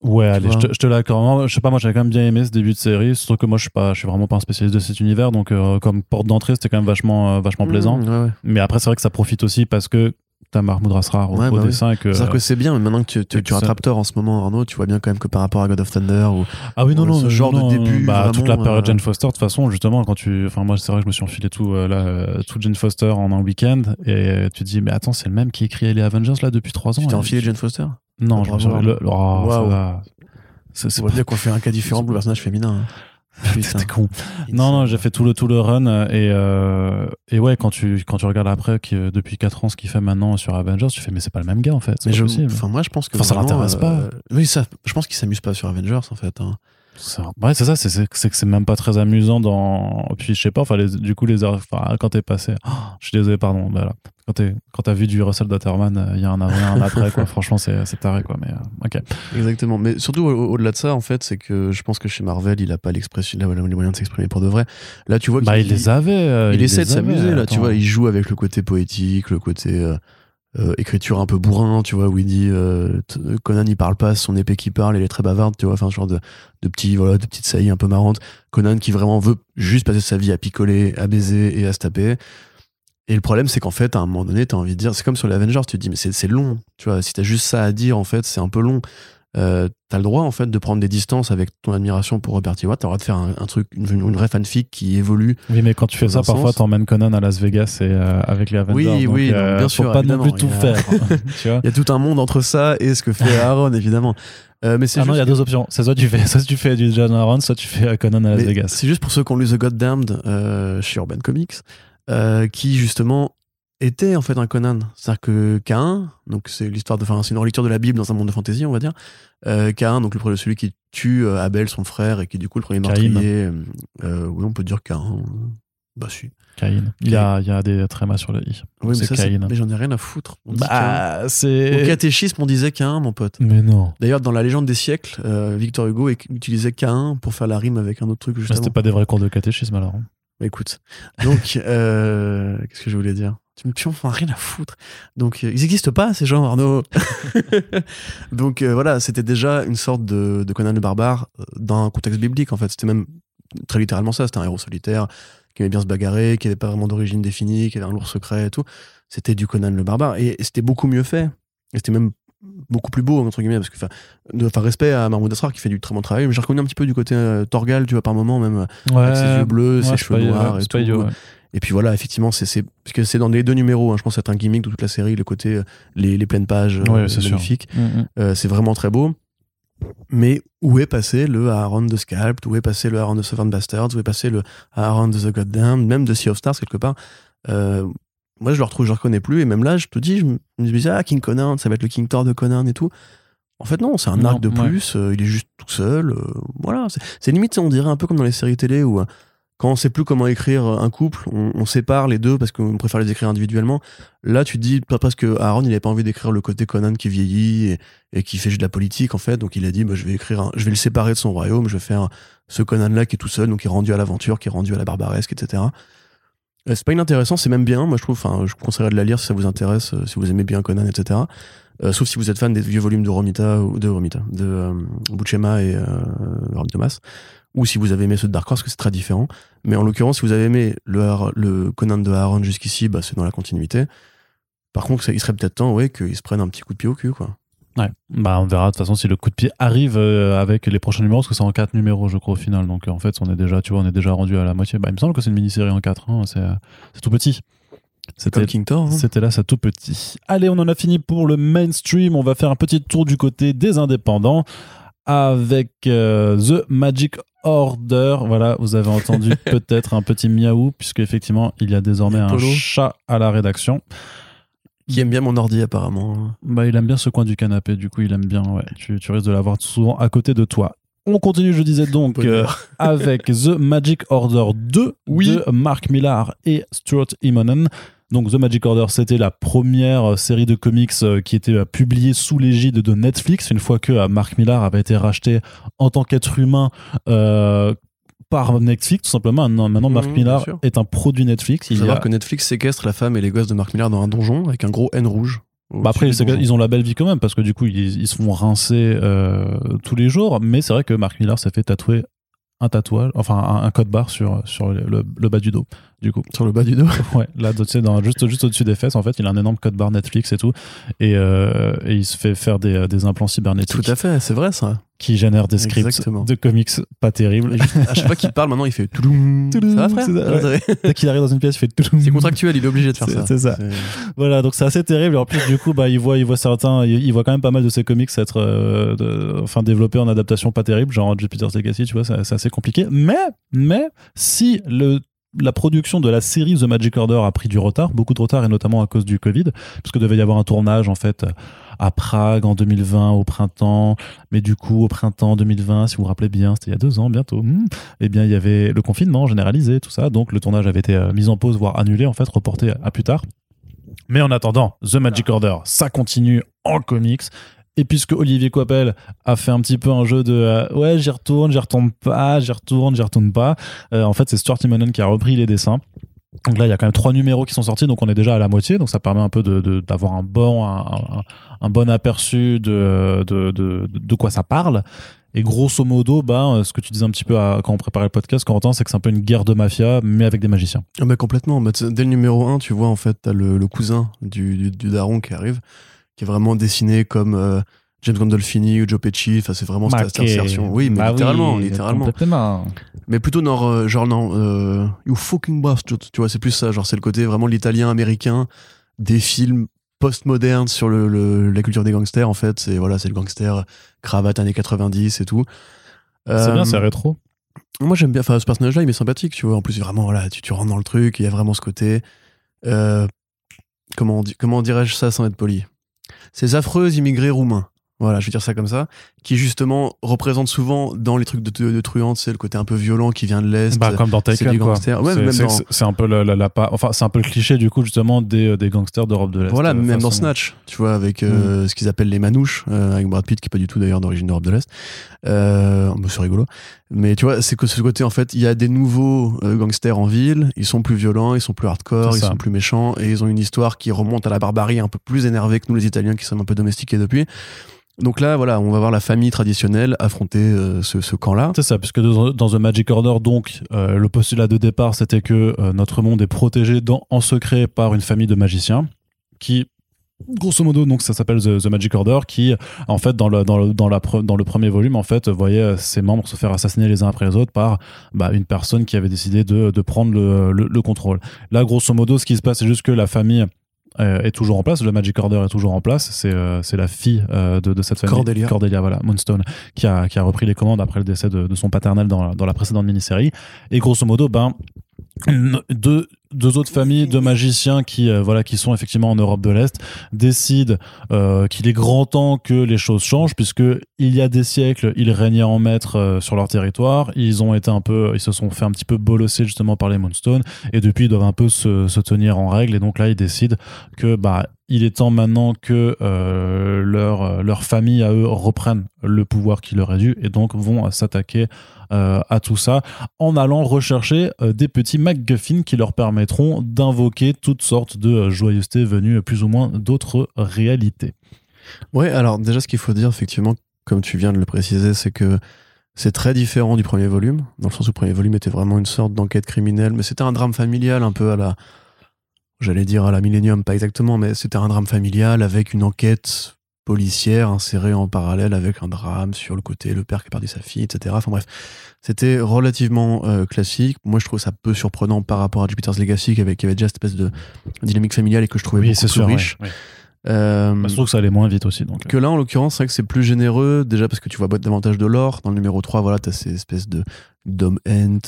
Ouais, allez, je te l'accorde. Je sais pas, moi j'avais quand même bien aimé ce début de série, surtout que moi je suis vraiment pas un spécialiste de cet univers, donc comme porte d'entrée c'était quand même vachement plaisant. Ouais. Mais après c'est vrai que ça profite aussi parce que t'as Mahmud Asrar au dessin. Et que, c'est-à-dire que c'est bien, mais maintenant que tu rattrapes Thor en ce moment, Arnaud, tu vois bien quand même que par rapport à God of Thunder ou de début, bah, vraiment, toute la période Jane Foster de toute façon, justement quand moi c'est vrai que je me suis enfilé tout Jane Foster en un week-end et tu te dis mais attends c'est le même qui écrit les Avengers là depuis 3 ans. Tu t'es enfilé Jane Foster? Non, je me souviens. C'est pas bien qu'on fait un cas différent pour le personnage féminin. Hein. T'es con. Non, j'ai fait tout le run et ouais, quand tu regardes après depuis 4 ans ce qu'il fait maintenant sur Avengers, tu fais mais c'est pas le même gars en fait. Moi je pense que ça l'intéresse pas. Oui, ça. Je pense qu'il s'amuse pas sur Avengers en fait. Hein. Ouais, c'est ça. C'est que c'est même pas très amusant dans. Puis je sais pas. Enfin, quand t'es passé. Oh, je suis désolé, pardon. Voilà. Quand t'as vu du Russell Dauterman, il y a un avant, un après, quoi. Franchement, c'est taré, quoi. Mais ok. Exactement. Mais surtout au-delà de ça, en fait, c'est que je pense que chez Marvel, il a pas l'expression, les moyens de s'exprimer pour de vrai. Là, tu vois. Bah, il les avait. Il essaie de s'amuser. Là, tu vois, il joue avec le côté poétique, le côté. Écriture un peu bourrin, tu vois, où il dit Conan il parle pas, son épée qui parle, elle est très bavarde, tu vois, enfin genre de petites saillies un peu marrantes. Conan qui vraiment veut juste passer sa vie à picoler, à baiser et à se taper. Et le problème c'est qu'en fait à un moment donné t'as envie de dire, c'est comme sur les Avengers, tu te dis mais c'est long, tu vois, si t'as juste ça à dire en fait c'est un peu long. T'as le droit en fait de prendre des distances avec ton admiration pour Robert E. Howard, t'as le droit de faire un truc, une vraie fanfic qui évolue. Oui, mais quand tu fais ça, parfois t'emmènes Conan à Las Vegas et avec les Avengers. Oui, donc, bien sûr. Faut pas non plus tout faire. Tu vois, il y a tout un monde entre ça et ce que fait Aaron, évidemment. Mais c'est il y a deux options. C'est soit tu fais du Jason Aaron, soit tu fais Conan à Las Vegas. C'est juste pour ceux qui ont lu The Goddamned chez Urban Comics, qui justement était en fait un Conan. C'est-à-dire que Caïn, donc c'est l'histoire de, enfin, c'est une relecture de la Bible dans un monde de fantasy, on va dire. Caïn, donc celui qui tue Abel, son frère, et qui du coup le premier meurtrier. Oui, on peut dire Caïn. Bah si. Caïn. Il y a des trémas sur le i. Oui, c'est ça, Caïn. Mais j'en ai rien à foutre. Au catéchisme, on disait Caïn, mon pote. Mais non. D'ailleurs, dans la légende des siècles, Victor Hugo utilisait Caïn pour faire la rime avec un autre truc. Justement. Mais c'était pas des vrais cours de catéchisme alors. Hein. Écoute. Donc, qu'est-ce que je voulais dire ? Tu me pions, enfin, rien à foutre. Donc, ils n'existent pas, ces gens, Arnaud. Donc, voilà, c'était déjà une sorte de Conan le barbare dans un contexte biblique, en fait. C'était même très littéralement ça. C'était un héros solitaire qui aimait bien se bagarrer, qui n'avait pas vraiment d'origine définie, qui avait un lourd secret et tout. C'était du Conan le barbare. Et c'était beaucoup mieux fait. Et c'était même beaucoup plus beau, entre guillemets, parce que, enfin, respect à Mahmud Asrar qui fait du très bon travail. Mais j'ai reconnu un petit peu du côté Torgal, tu vois, par moment, même avec ses yeux bleus, ses cheveux noirs et tout. Et puis voilà, effectivement, c'est parce que c'est dans les deux numéros. Hein, je pense que c'est un gimmick de toute la série, le côté les pleines pages magnifiques. C'est vraiment très beau. Mais où est passé le Aaron de Scalped? Où est passé le Aaron de Southern Bastards? Où est passé le Aaron de The Goddamn? Même de Sea of Stars quelque part. Moi, je le retrouve, je le reconnais plus. Et même là, je te dis, je me disais King Conan, ça va être le King Thor de Conan et tout. En fait, non, c'est un arc de plus. Il est juste tout seul. Voilà, c'est limite, on dirait un peu comme dans les séries télé où. Quand on sait plus comment écrire un couple, on sépare les deux parce qu'on préfère les écrire individuellement. Là, tu te dis, pas parce que Aaron, il avait pas envie d'écrire le côté Conan qui vieillit et qui fait juste de la politique, en fait. Donc, il a dit, bah, je vais le séparer de son royaume, je vais faire ce Conan-là qui est tout seul, donc qui est rendu à l'aventure, qui est rendu à la barbaresque, etc. C'est pas inintéressant, c'est même bien. Moi, je trouve, enfin, je conseillerais de la lire si ça vous intéresse, si vous aimez bien Conan, etc. Sauf si vous êtes fan des vieux volumes de Buchema et Robin Thomas. Ou si vous avez aimé ceux de Dark Horse, que c'est très différent. Mais en l'occurrence, si vous avez aimé le Conan de Aaron jusqu'ici, bah, c'est dans la continuité. Par contre, il serait peut-être temps, ouais, qu'ils se prennent un petit coup de pied au cul, quoi. Ouais. Bah, on verra de toute façon si le coup de pied arrive avec les prochains numéros, parce que c'est en 4 numéros, je crois, au final. Donc, en fait, on est déjà rendu à la moitié. Bah, il me semble que c'est une mini-série en 4, hein. C'est tout petit. C'était King Thor, hein. C'était là, ça tout petit. Allez, on en a fini pour le mainstream. On va faire un petit tour du côté des indépendants avec The Magic Order. Voilà, vous avez entendu peut-être un petit miaou, puisque effectivement, il y a désormais un chat à la rédaction. Qui aime bien mon ordi, apparemment. Bah, il aime bien ce coin du canapé, du coup, il aime bien. Ouais. Tu risques de l'avoir souvent à côté de toi. On continue, je disais donc, avec The Magic Order 2 de Mark Millar et Stuart Immonen. Donc, The Magic Order, c'était la première série de comics qui était publiée sous l'égide de Netflix, une fois que Mark Millar avait été racheté en tant qu'être humain par Netflix, tout simplement. Maintenant, Mark Millar est un produit Netflix. Il faut savoir que Netflix séquestre la femme et les gosses de Mark Millar dans un donjon avec un gros N rouge. Bah après, ils ont la belle vie quand même, parce que du coup, ils se font rincer tous les jours. Mais c'est vrai que Mark Millar s'est fait tatouer un tatouage, enfin un code barre sur le bas du dos. Du coup. Sur le bas du dos. Ouais, là, tu sais, juste au-dessus des fesses, en fait, il a un énorme code barre Netflix et tout. Et il se fait faire des implants cybernétiques. Tout à fait, c'est vrai ça. Qui génère des scripts de comics pas terribles. À chaque fois qu'il parle, maintenant, il fait touloum. Ça va, frère, ouais. Dès qu'il arrive dans une pièce, il fait touloum. C'est contractuel, il est obligé de faire ça. C'est ça. Voilà, donc c'est assez terrible. Et en plus, du coup, bah, il voit certains, il voit quand même pas mal de ses comics être développés en adaptation pas terrible, genre Jupiter's Legacy, tu vois, c'est assez compliqué. Mais si la production de la série The Magic Order a pris du retard, beaucoup de retard, et notamment à cause du Covid, parce que devait y avoir un tournage en fait à Prague en 2020 au printemps, mais du coup au printemps 2020, si vous vous rappelez bien, c'était il y a 2 ans bientôt, et bien il y avait le confinement généralisé, tout ça, donc le tournage avait été mis en pause, voire annulé en fait, reporté à plus tard. Mais en attendant, The Magic Order, ça continue en comics. Et puisque Olivier Coipel a fait un petit peu un jeu de ouais, j'y retourne pas, en fait c'est Stuart Immonen qui a repris les dessins. Donc là, il y a quand même 3 numéros qui sont sortis, donc on est déjà à la moitié, donc ça permet un peu d'avoir un bon aperçu de quoi ça parle. Et grosso modo, bah, ce que tu disais un petit peu quand on préparait le podcast, quand on entend, c'est que c'est un peu une guerre de mafia, mais avec des magiciens. Ah bah complètement. Bah, dès le numéro 1, tu vois, en fait, t'as le cousin du daron qui arrive, qui est vraiment dessiné comme James Gandolfini ou Joe Pesci, enfin c'est vraiment cette insertion. Oui, mais bah littéralement. Mais plutôt non, you fucking bastard, tu vois, c'est plus ça, genre c'est le côté vraiment l'italien américain des films post-modernes sur la culture des gangsters en fait, c'est voilà, c'est le gangster cravate années 90 et tout. C'est bien, c'est rétro. Moi j'aime bien, enfin ce personnage là, il est sympathique, tu vois, en plus vraiment voilà, tu rentres dans le truc, il y a vraiment ce côté comment dirais-je ça sans être poli, ces affreux immigrés roumains. Voilà, je vais dire ça comme ça, qui justement représentent souvent dans les trucs de truandes, c'est le côté un peu violent qui vient de l'est. Bah, comme dans Taken, quoi. Ouais, c'est un peu enfin, c'est un peu le cliché du coup justement des gangsters d'Europe de l'est. Voilà, même façon. Dans Snatch, tu vois, avec ce qu'ils appellent les manouches, avec Brad Pitt qui est pas du tout d'ailleurs d'origine d'Europe de l'est. Bah, c'est rigolo. Mais tu vois, c'est que ce côté en fait, il y a des nouveaux gangsters en ville, ils sont plus violents, ils sont plus hardcore, ils sont plus méchants et ils ont une histoire qui remonte à la barbarie un peu plus énervée que nous les Italiens qui sommes un peu domestiqués depuis. Donc là, voilà, on va voir la famille traditionnelle affronter ce camp-là. C'est ça, puisque dans The Magic Order, donc, le postulat de départ, c'était que notre monde est protégé en secret par une famille de magiciens qui, grosso modo, donc ça s'appelle The Magic Order, qui, en fait, dans le premier volume, en fait, voyait ses membres se faire assassiner les uns après les autres par une personne qui avait décidé de prendre le contrôle. Là, grosso modo, ce qui se passe, c'est juste que la famille est toujours en place, le Magic Order est toujours en place, c'est la fille de cette famille, Cordelia, voilà, Moonstone, qui a repris les commandes après le décès de son paternel dans la précédente mini-série, et grosso modo deux autres familles de magiciens qui sont effectivement en Europe de l'Est décident qu'il est grand temps que les choses changent, puisque il y a des siècles ils régnaient en maître sur leur territoire, ils se sont fait un petit peu bolosser justement par les Moonstones, et depuis ils doivent un peu se tenir en règle, et donc là ils décident que il est temps maintenant que leur famille à eux reprennent le pouvoir qui leur est dû, et donc vont s'attaquer à tout ça en allant rechercher des petits MacGuffin qui leur permettront d'invoquer toutes sortes de joyeusetés venues plus ou moins d'autres réalités. Ouais, alors déjà ce qu'il faut dire effectivement, comme tu viens de le préciser, c'est que c'est très différent du premier volume, dans le sens où le premier volume était vraiment une sorte d'enquête criminelle, mais c'était un drame familial un peu à la... J'allais dire à la Millennium, pas exactement, mais c'était un drame familial avec une enquête policière insérée en parallèle avec un drame sur le côté, le père qui a perdu sa fille, etc. Enfin bref, c'était relativement classique. Moi, je trouve ça peu surprenant par rapport à Jupiter's Legacy qui avait déjà cette espèce de dynamique familiale et que je trouvais beaucoup plus riche. Ouais. Je trouve que ça allait moins vite aussi. Donc. Que là, en l'occurrence, c'est vrai que c'est plus généreux, déjà parce que tu vois davantage de lore. Dans le numéro 3, voilà, t'as ces espèces de Dom Ent,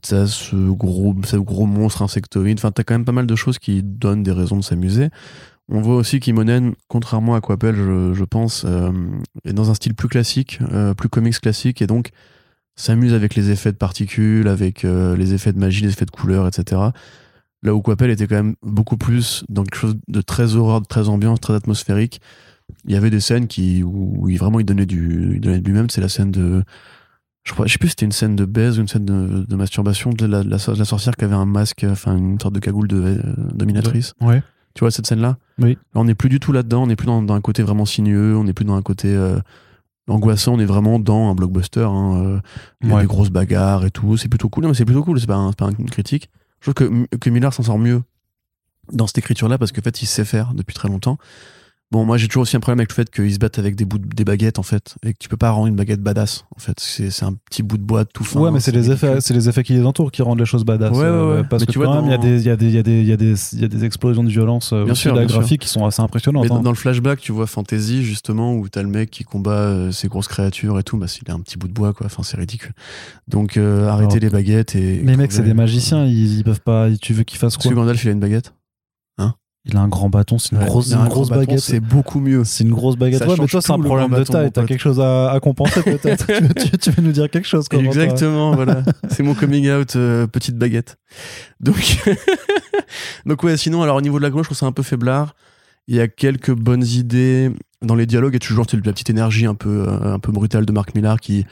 t'as ce gros monstre insectoïde. Enfin, t'as quand même pas mal de choses qui donnent des raisons de s'amuser. On voit aussi qu'Immonen, contrairement à Coipel, je pense, est dans un style plus classique, plus comics classique, et donc s'amuse avec les effets de particules, avec les effets de magie, les effets de couleurs, etc. Là où Coipel était quand même beaucoup plus dans quelque chose de très horreur, de très ambiance, très atmosphérique. Il y avait des scènes où il donnait de lui-même. C'est la scène de... Je sais plus si c'était une scène de baise ou une scène de masturbation de la sorcière qui avait un masque, enfin une sorte de cagoule de dominatrice. Ouais. Tu vois cette scène-là ? Oui. Là, on n'est plus du tout là-dedans. On n'est plus dans un côté vraiment sinueux. On n'est plus dans un côté... angoissant, on est vraiment dans un blockbuster. Il y a des grosses bagarres et tout. C'est plutôt cool. Non, mais c'est plutôt cool. C'est pas une critique. Je trouve que Millar s'en sort mieux dans cette écriture-là parce qu'en fait, il sait faire depuis très longtemps. Bon, moi, j'ai toujours aussi un problème avec le fait qu'ils se battent avec des baguettes, en fait, et que tu peux pas rendre une baguette badass, en fait. C'est un petit bout de bois tout fin. Ouais, mais c'est les effets qui les entourent qui rendent les choses badass. Ouais, parce que quand même, il y a des explosions de violence graphiques qui sont assez impressionnantes. Mais dans le flashback, tu vois Fantasy, justement, où t'as le mec qui combat ces grosses créatures et tout, il a un petit bout de bois, quoi. Enfin, c'est ridicule. Donc, arrêtez les baguettes et... Les mecs, c'est des magiciens, ils peuvent pas... Tu veux qu'ils fassent quoi ? Parce que Gandalf, il a une baguette. Il a un grand bâton, c'est une grosse baguette. Bâton, c'est beaucoup mieux. C'est une grosse baguette. Ouais, mais toi, c'est un problème de taille. T'as quelque chose à compenser, peut-être. tu veux nous dire quelque chose. Exactement, voilà. C'est mon coming out, petite baguette. Donc, ouais, sinon, alors au niveau de la gauche, je trouve ça un peu faiblard. Il y a quelques bonnes idées dans les dialogues. Et toujours, c'est la petite énergie un peu brutale de Mark Millar qui...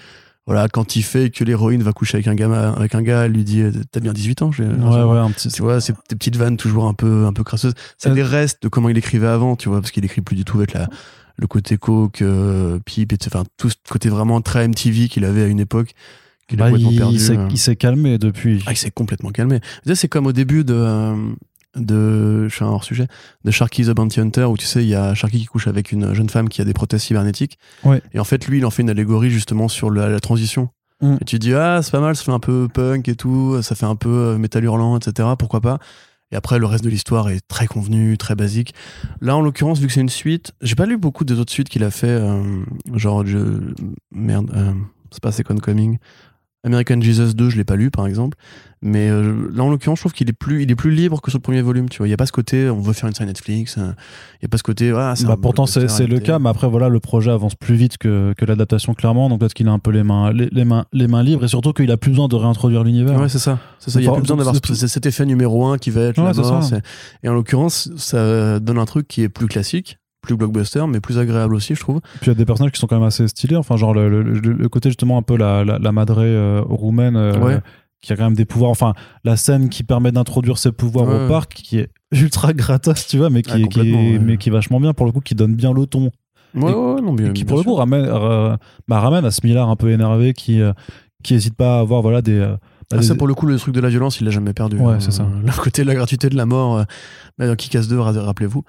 Voilà, quand il fait que l'héroïne va coucher avec un gars, elle lui dit t'as bien 18 ans, un petit, tu vois, c'est des petites vannes toujours un peu crasseuses. Ça les reste de comment il écrivait avant, tu vois, parce qu'il écrit plus du tout avec le côté coke, pipe, enfin tout ce côté vraiment très MTV qu'il avait à une époque. Il s'est calmé depuis. Ah, il s'est complètement calmé. C'est comme au début de je suis un hors sujet de Sharky the Bounty Hunter, où tu sais il y a Sharky qui couche avec une jeune femme qui a des prothèses cybernétiques, et en fait lui il en fait une allégorie justement sur la transition, et tu dis c'est pas mal, ça fait un peu punk et tout, ça fait un peu métal hurlant, etc., pourquoi pas. Et après le reste de l'histoire est très convenu, très basique. Là en l'occurrence, vu que c'est une suite, j'ai pas lu beaucoup des autres suites qu'il a fait, genre Merde, c'est pas Second Coming, American Jesus 2, je l'ai pas lu par exemple, mais là en l'occurrence je trouve qu'il est plus libre que sur le premier volume, tu vois. Il y a pas ce côté on veut faire une série Netflix, il y a pas ce côté pourtant c'est le cas, mais après voilà, le projet avance plus vite que l'adaptation clairement, donc peut-être qu'il a un peu les mains libres, et surtout qu'il a plus besoin de réintroduire l'univers. Ouais, c'est ça, il y a plus besoin d'avoir cet effet numéro 1 qui va être la mort, et en l'occurrence ça donne un truc qui est plus classique, plus blockbuster, mais plus agréable aussi, je trouve. Puis il y a des personnages qui sont quand même assez stylés, enfin genre le côté justement un peu la madrée roumaine, ouais, qui a quand même des pouvoirs, enfin la scène qui permet d'introduire ses pouvoirs, ouais, au parc, qui est ultra gratos, tu vois, mais qui est vachement bien pour le coup, qui donne bien le ton, pour le coup ramène à ce Millar un peu énervé qui hésite pas à avoir voilà ça pour le coup, le truc de la violence, il l'a jamais perdu. Ouais, c'est ça. Le côté de la gratuité de la mort, Kick-Ass 2, rappelez-vous.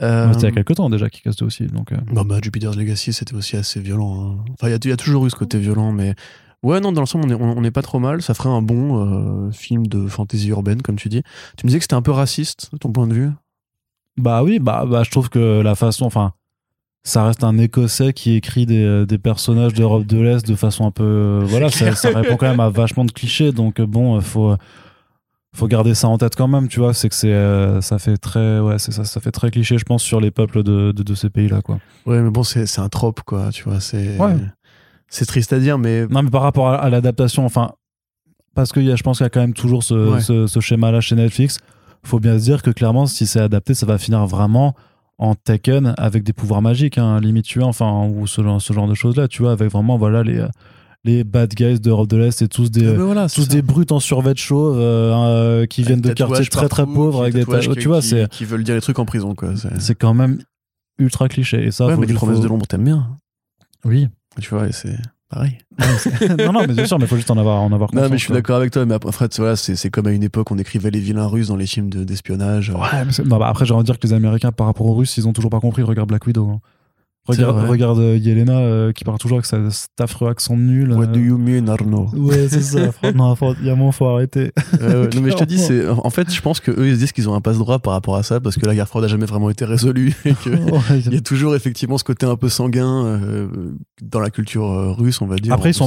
C'était il y a quelques temps déjà, Kick-Ass 2 aussi. Donc, Jupiter's Legacy, c'était aussi assez violent, hein. Enfin, il y a toujours eu ce côté violent, mais ouais, non, dans l'ensemble, on est pas trop mal. Ça ferait un bon film de fantasy urbaine, comme tu dis. Tu me disais que c'était un peu raciste, ton point de vue. Bah oui, bah je trouve que la façon, enfin, ça reste un Écossais qui écrit des personnages d'Europe de l'Est de façon un peu... voilà, ça répond quand même à vachement de clichés, donc bon, faut garder ça en tête quand même, tu vois, c'est que ça fait très... Ouais, c'est ça fait très cliché, je pense, sur les peuples de ces pays-là, quoi. Ouais, mais bon, c'est un trope, quoi, tu vois, c'est... Ouais. C'est triste à dire, mais... Non, mais par rapport à l'adaptation, enfin, parce que je pense qu'il y a quand même toujours ce schéma-là chez Netflix, faut bien se dire que clairement, si c'est adapté, ça va finir vraiment... en Taken avec des pouvoirs magiques, hein, limite tu vois, enfin, ou ce genre de choses là, tu vois, avec vraiment voilà les bad guys d'Europe de l'Est, et tous des brutes en survêt chauve qui viennent de quartiers très très pauvres, avec des tatouages, tu vois, c'est qui veulent dire les trucs en prison, quoi. C'est quand même ultra cliché, et ça, ouais, mais les promesses de l'ombre, t'aimes bien. Oui, tu vois, et c'est pareil. non, mais bien sûr, mais faut juste en avoir conscience. Non, mais je suis d'accord avec toi, mais après, voilà, c'est comme à une époque, on écrivait les vilains russes dans les films d'espionnage. Ouais, mais après, j'ai envie de dire que les Américains, par rapport aux Russes, ils ont toujours pas compris. Regarde Black Widow. Hein. Regarde Yelena qui parle toujours avec cet affreux accent nul. What do you mean, Arnaud? Ouais, c'est ça. Non, il y a un moment, faut arrêter. Non, mais je te dis, en fait, je pense qu'eux, ils se disent qu'ils ont un passe-droit par rapport à ça, parce que la guerre froide n'a jamais vraiment été résolue. Et que il y a toujours effectivement ce côté un peu sanguin dans la culture russe, on va dire. Après, faut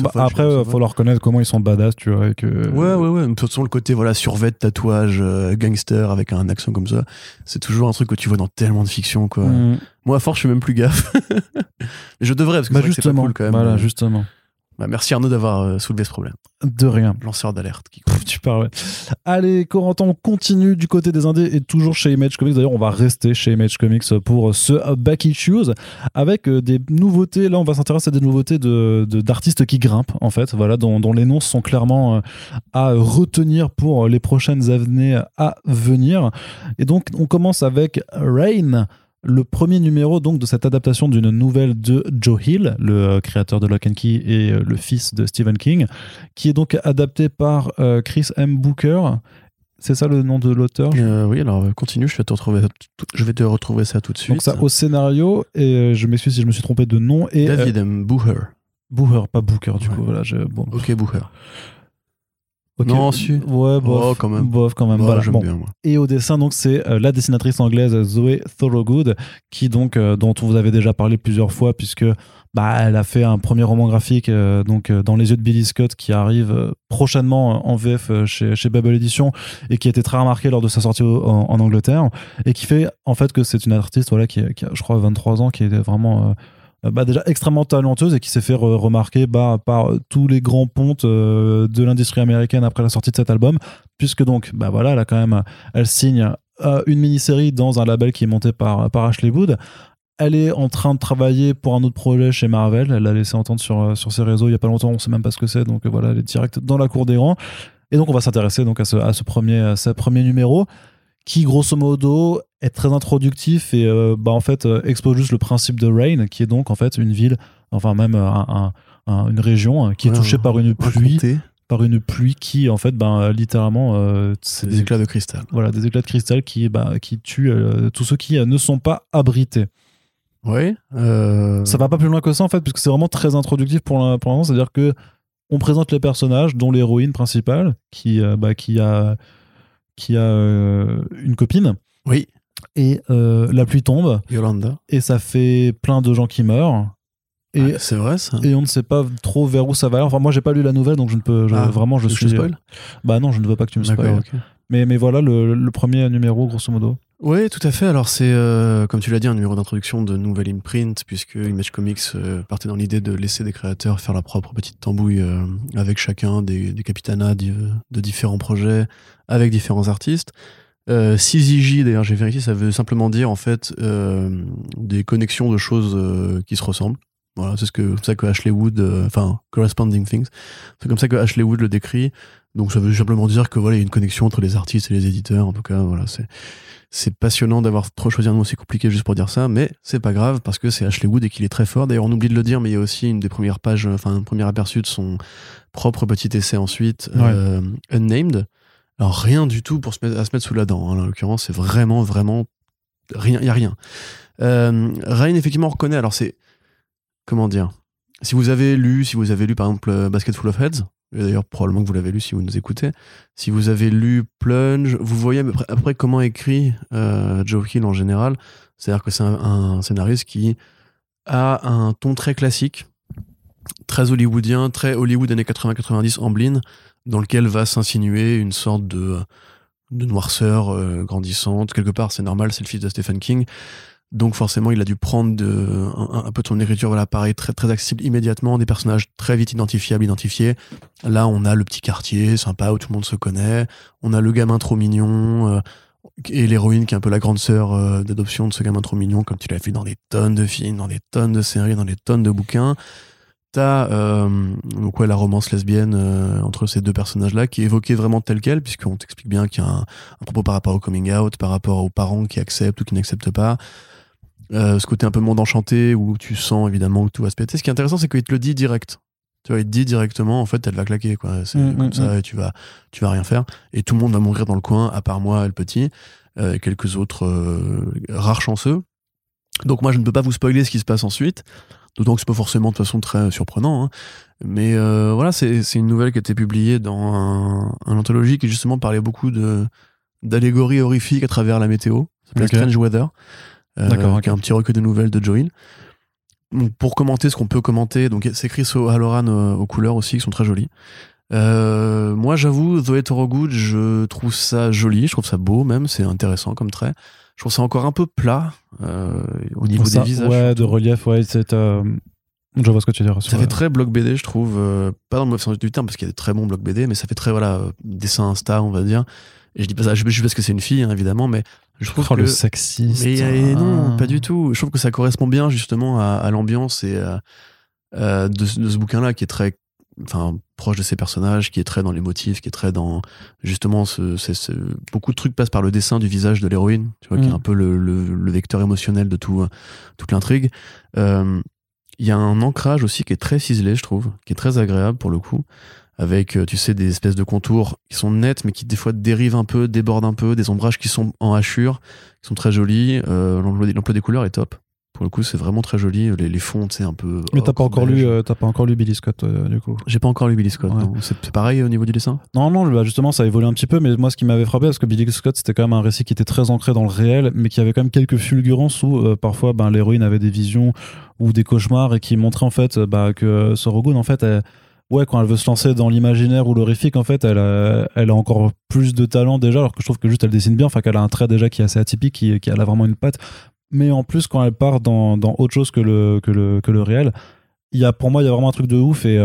leur reconnaître comment ils sont badass, tu vois. Et que... Ouais. De toute façon, le côté survêt, tatouage, gangster avec un accent comme ça, c'est toujours un truc que tu vois dans tellement de fiction, quoi. Mm. Moi, à force, je fais même plus gaffe. Je devrais, parce que c'est pas cool quand même. Voilà, justement. Merci Arnaud d'avoir soulevé ce problème. De rien. Lanceur d'alerte. Tu parles. Allez, Corentin, on continue du côté des indés et toujours chez Image Comics. D'ailleurs, on va rester chez Image Comics pour ce Back Issues avec des nouveautés. Là, on va s'intéresser à des nouveautés d'artistes qui grimpent, en fait, voilà, dont les noms sont clairement à retenir pour les prochaines années à venir. Et donc, on commence avec Rain, le premier numéro donc de cette adaptation d'une nouvelle de Joe Hill, le créateur de Lock and Key et le fils de Stephen King, qui est donc adapté par Chris M. Booher. C'est ça le nom de l'auteur? Oui, alors continue, je vais te retrouver ça tout de suite. Donc ça au scénario, et je m'excuse si je me suis trompé de nom. Et David M. Booher, pas Booker du coup. Voilà, ok, Booher. Okay. Non, bof quand même. Voilà, j'aime bien, moi. Et au dessin, donc, c'est la dessinatrice anglaise Zoe Thorogood, qui donc dont on vous avait déjà parlé plusieurs fois, puisque elle a fait un premier roman graphique donc dans les yeux de Billy Scott, qui arrive prochainement en VF chez Babel Edition, et qui a été très remarqué lors de sa sortie en Angleterre, et qui fait en fait que c'est une artiste voilà qui a, je crois, 23 ans, qui est vraiment déjà extrêmement talentueuse, et qui s'est fait remarquer par tous les grands pontes de l'industrie américaine après la sortie de cet album, puisque donc voilà, elle a quand même, elle signe une mini-série dans un label qui est monté par Ashley Wood. Elle est en train de travailler pour un autre projet chez Marvel. Elle l'a laissé entendre sur ses réseaux il y a pas longtemps, on sait même pas ce que c'est, donc voilà, elle est direct dans la cour des grands. Et donc on va s'intéresser donc à ce premier numéro, qui grosso modo est très introductif et en fait expose juste le principe de Rain, qui est donc en fait une ville, enfin même une région qui est touchée par une pluie, qui en fait littéralement c'est des éclats de cristal. Voilà, des éclats de cristal qui tuent tous ceux qui ne sont pas abrités. Oui. Ça va pas plus loin que ça en fait, puisque c'est vraiment très introductif pour l'instant, c'est-à-dire que on présente les personnages, dont l'héroïne principale qui a une copine. Oui. Et la pluie tombe. Yolanda. Et ça fait plein de gens qui meurent. Et, ouais, c'est vrai ça. Et on ne sait pas trop vers où ça va aller. Enfin, moi, j'ai pas lu la nouvelle, donc je ne peux vraiment. Je suis spoil. Bah non, je ne veux pas que tu me spoil. Okay. Mais voilà le premier numéro, grosso modo. Oui, tout à fait. Alors, c'est, comme tu l'as dit, un numéro d'introduction de Nouvelle Imprint, puisque Image Comics partait dans l'idée de laisser des créateurs faire leur propre petite tambouille avec chacun des capitanas de différents projets, avec différents artistes. 6IJ, d'ailleurs, j'ai vérifié, ça veut simplement dire, en fait, des connexions de choses qui se ressemblent. Voilà, c'est comme ça que Ashley Wood, corresponding things, c'est comme ça que Ashley Wood le décrit. Donc ça veut simplement dire que voilà, il y a une connexion entre les artistes et les éditeurs. En tout cas, voilà, c'est passionnant d'avoir trop choisi un nom aussi compliqué juste pour dire ça, mais c'est pas grave parce que c'est Ashley Wood et qu'il est très fort. D'ailleurs, on oublie de le dire, mais il y a aussi une des premières pages, un premier aperçu de son propre petit essai ensuite, ouais. Unnamed. Alors rien du tout pour se mettre sous la dent. Hein, en l'occurrence, c'est vraiment rien, il y a rien. Rain effectivement reconnaît. Alors c'est comment dire? Si vous avez lu par exemple Basketful of Heads, et d'ailleurs probablement que vous l'avez lu si vous nous écoutez, si vous avez lu Plunge, vous voyez après comment écrit Joe Hill en général, c'est-à-dire que c'est un scénariste qui a un ton très classique, très hollywoodien, très Hollywood années 80-90 Amblin, dans lequel va s'insinuer une sorte de noirceur grandissante. Quelque part, c'est normal, c'est le fils de Stephen King. Donc forcément, il a dû prendre un peu de son écriture. Voilà, pareil, très, très accessible immédiatement, des personnages très vite identifiés. Là, on a le petit quartier sympa où tout le monde se connaît. On a le gamin trop mignon et l'héroïne qui est un peu la grande sœur d'adoption de ce gamin trop mignon, comme tu l'as vu dans des tonnes de films, dans des tonnes de séries, dans des tonnes de bouquins. T'as donc la romance lesbienne entre ces deux personnages-là qui est évoquée vraiment telle quelle, puisqu'on t'explique bien qu'il y a un propos par rapport au coming out, par rapport aux parents qui acceptent ou qui n'acceptent pas. Ce côté un peu monde enchanté où tu sens évidemment que tout va se péter. Ce qui est intéressant, c'est qu'il te le dit direct. Tu vois, il te dit directement, en fait, elle va claquer, quoi. C'est comme ça, et tu vas rien faire. Et tout le monde va mourir dans le coin, à part moi et le petit, et quelques autres rares chanceux. Donc moi, je ne peux pas vous spoiler ce qui se passe ensuite. D'autant que c'est pas forcément de façon très surprenant. Hein. Mais voilà, c'est une nouvelle qui a été publiée dans un anthologie qui justement parlait beaucoup d'allégories horrifiques à travers la météo. Ça s'appelle Strange Weather. D'accord, qui est un petit recueil de nouvelles de Joe Hill. Donc, pour commenter ce qu'on peut commenter, donc, c'est Chris O'Halloran aux couleurs aussi qui sont très jolies. Moi, j'avoue, Zoe Thorogood, je trouve ça joli, je trouve ça bec même, c'est intéressant comme trait. Je trouve ça encore un peu plat au niveau des visages. Ouais, de relief, ouais, c'est... Je vois ce que tu veux dire. Ça fait très bloc BD, je trouve. Pas dans le mauvais sens du terme, parce qu'il y a des très bons blocs BD, mais ça fait très, dessin Insta, on va dire. Et je dis pas ça juste parce que c'est une fille, hein, évidemment, mais je trouve que... le sexiste. Mais non, pas du tout. Je trouve que ça correspond bien, justement, à l'ambiance et de ce bouquin-là, qui est très... Enfin, proche de ces personnages, qui est très dans les motifs, qui est très dans justement beaucoup de trucs passent par le dessin du visage de l'héroïne, tu vois, qui est un peu le vecteur émotionnel de toute l'intrigue. Il y a un ancrage aussi qui est très ciselé, je trouve, qui est très agréable pour le coup, avec des espèces de contours qui sont nets mais qui des fois dérivent un peu, débordent un peu, des ombrages qui sont en hachure, qui sont très jolis. L'emploi des couleurs est top. Pour le coup, c'est vraiment très joli. Les fonds, c'est un peu... Mais t'as pas encore lu Billy Scott, du coup. J'ai pas encore lu Billy Scott, ouais. Non. C'est pareil au niveau du dessin ? Non, bah justement, ça a évolué un petit peu, mais moi, ce qui m'avait frappé, parce que Billy Scott, c'était quand même un récit qui était très ancré dans le réel, mais qui avait quand même quelques fulgurances où, parfois, l'héroïne avait des visions ou des cauchemars et qui montraient, en fait, que Thorogood, en fait, quand elle veut se lancer dans l'imaginaire ou l'horrifique, en fait, elle a encore plus de talent déjà, alors que je trouve que juste elle dessine bien, enfin, qu'elle a un trait déjà qui est assez atypique, qui elle a vraiment une patte. Mais en plus, quand elle part dans autre chose que le réel, pour moi, il y a vraiment un truc de ouf. Et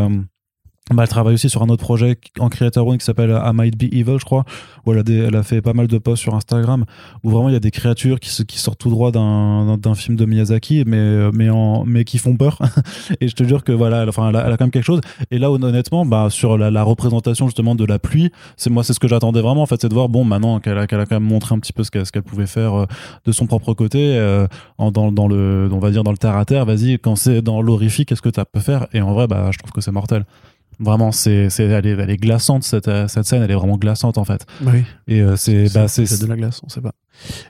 elle travaille aussi sur un autre projet en creator own qui s'appelle I Might Be Evil, je crois, où elle a fait pas mal de posts sur Instagram, où vraiment il y a des créatures qui sortent tout droit d'un film de Miyazaki, mais qui font peur. Et je te jure que voilà, elle a quand même quelque chose. Et là, honnêtement, sur la représentation justement de la pluie, c'est ce que j'attendais vraiment, en fait, c'est de voir, maintenant qu'elle a quand même montré un petit peu ce qu'elle pouvait faire de son propre côté, on va dire dans le terre à terre, vas-y, quand c'est dans l'horrifique, qu'est-ce que ça peut faire? Et en vrai, je trouve que c'est mortel. Vraiment, elle est glaçante, cette scène, elle est vraiment glaçante en fait. Oui. Et c'est de la glace, on sait pas.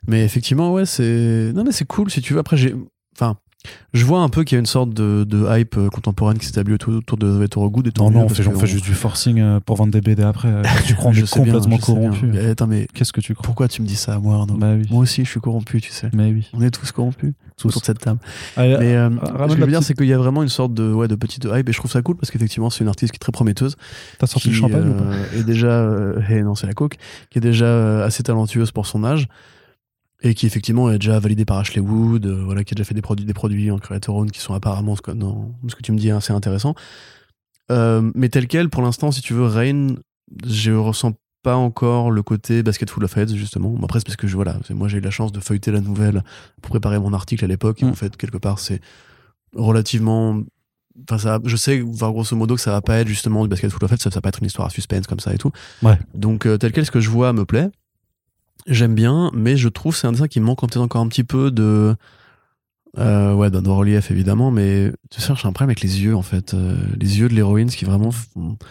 Mais effectivement, ouais, c'est cool si tu veux. Après, Je vois un peu qu'il y a une sorte de hype contemporaine qui s'établit autour de Thorogood. Non, on fait juste du forcing pour vendre des BD après. Tu crois, je suis complètement corrompu. Mais attends, mais qu'est-ce que tu crois? Pourquoi tu me dis ça à moi? Bah oui. Moi aussi, je suis corrompu, tu sais. Mais oui. On est tous corrompus autour de cette table. Allez, mais ce que je veux dire, c'est qu'il y a vraiment une sorte de petite hype, et je trouve ça cool parce qu'effectivement, c'est une artiste qui est très prometteuse. T'as sorti le champagne ou pas? Et déjà, non, c'est la coke, qui est déjà assez talentueuse pour son âge. Et qui effectivement est déjà validé par Ashley Wood, qui a déjà fait des produits en Creator Own qui sont apparemment, dans ce que tu me dis, assez intéressant. Mais tel quel, pour l'instant, si tu veux, Rain, je ressens pas encore le côté Basketful of Heads, justement. Bon, après, c'est parce que moi j'ai eu la chance de feuilleter la nouvelle pour préparer mon article à l'époque. Et en fait, quelque part, c'est relativement... je sais, grosso modo, que ça va pas être justement du Basketful of Heads, ça va pas être une histoire à suspense comme ça et tout. Ouais. Donc, tel quel, ce que je vois me plaît. J'aime bien, mais je trouve que c'est un dessin qui manque peut-être encore un petit peu de... d'un relief, évidemment, mais tu sais, j'ai un problème avec les yeux, en fait. Les yeux de l'héroïne, ce qui vraiment...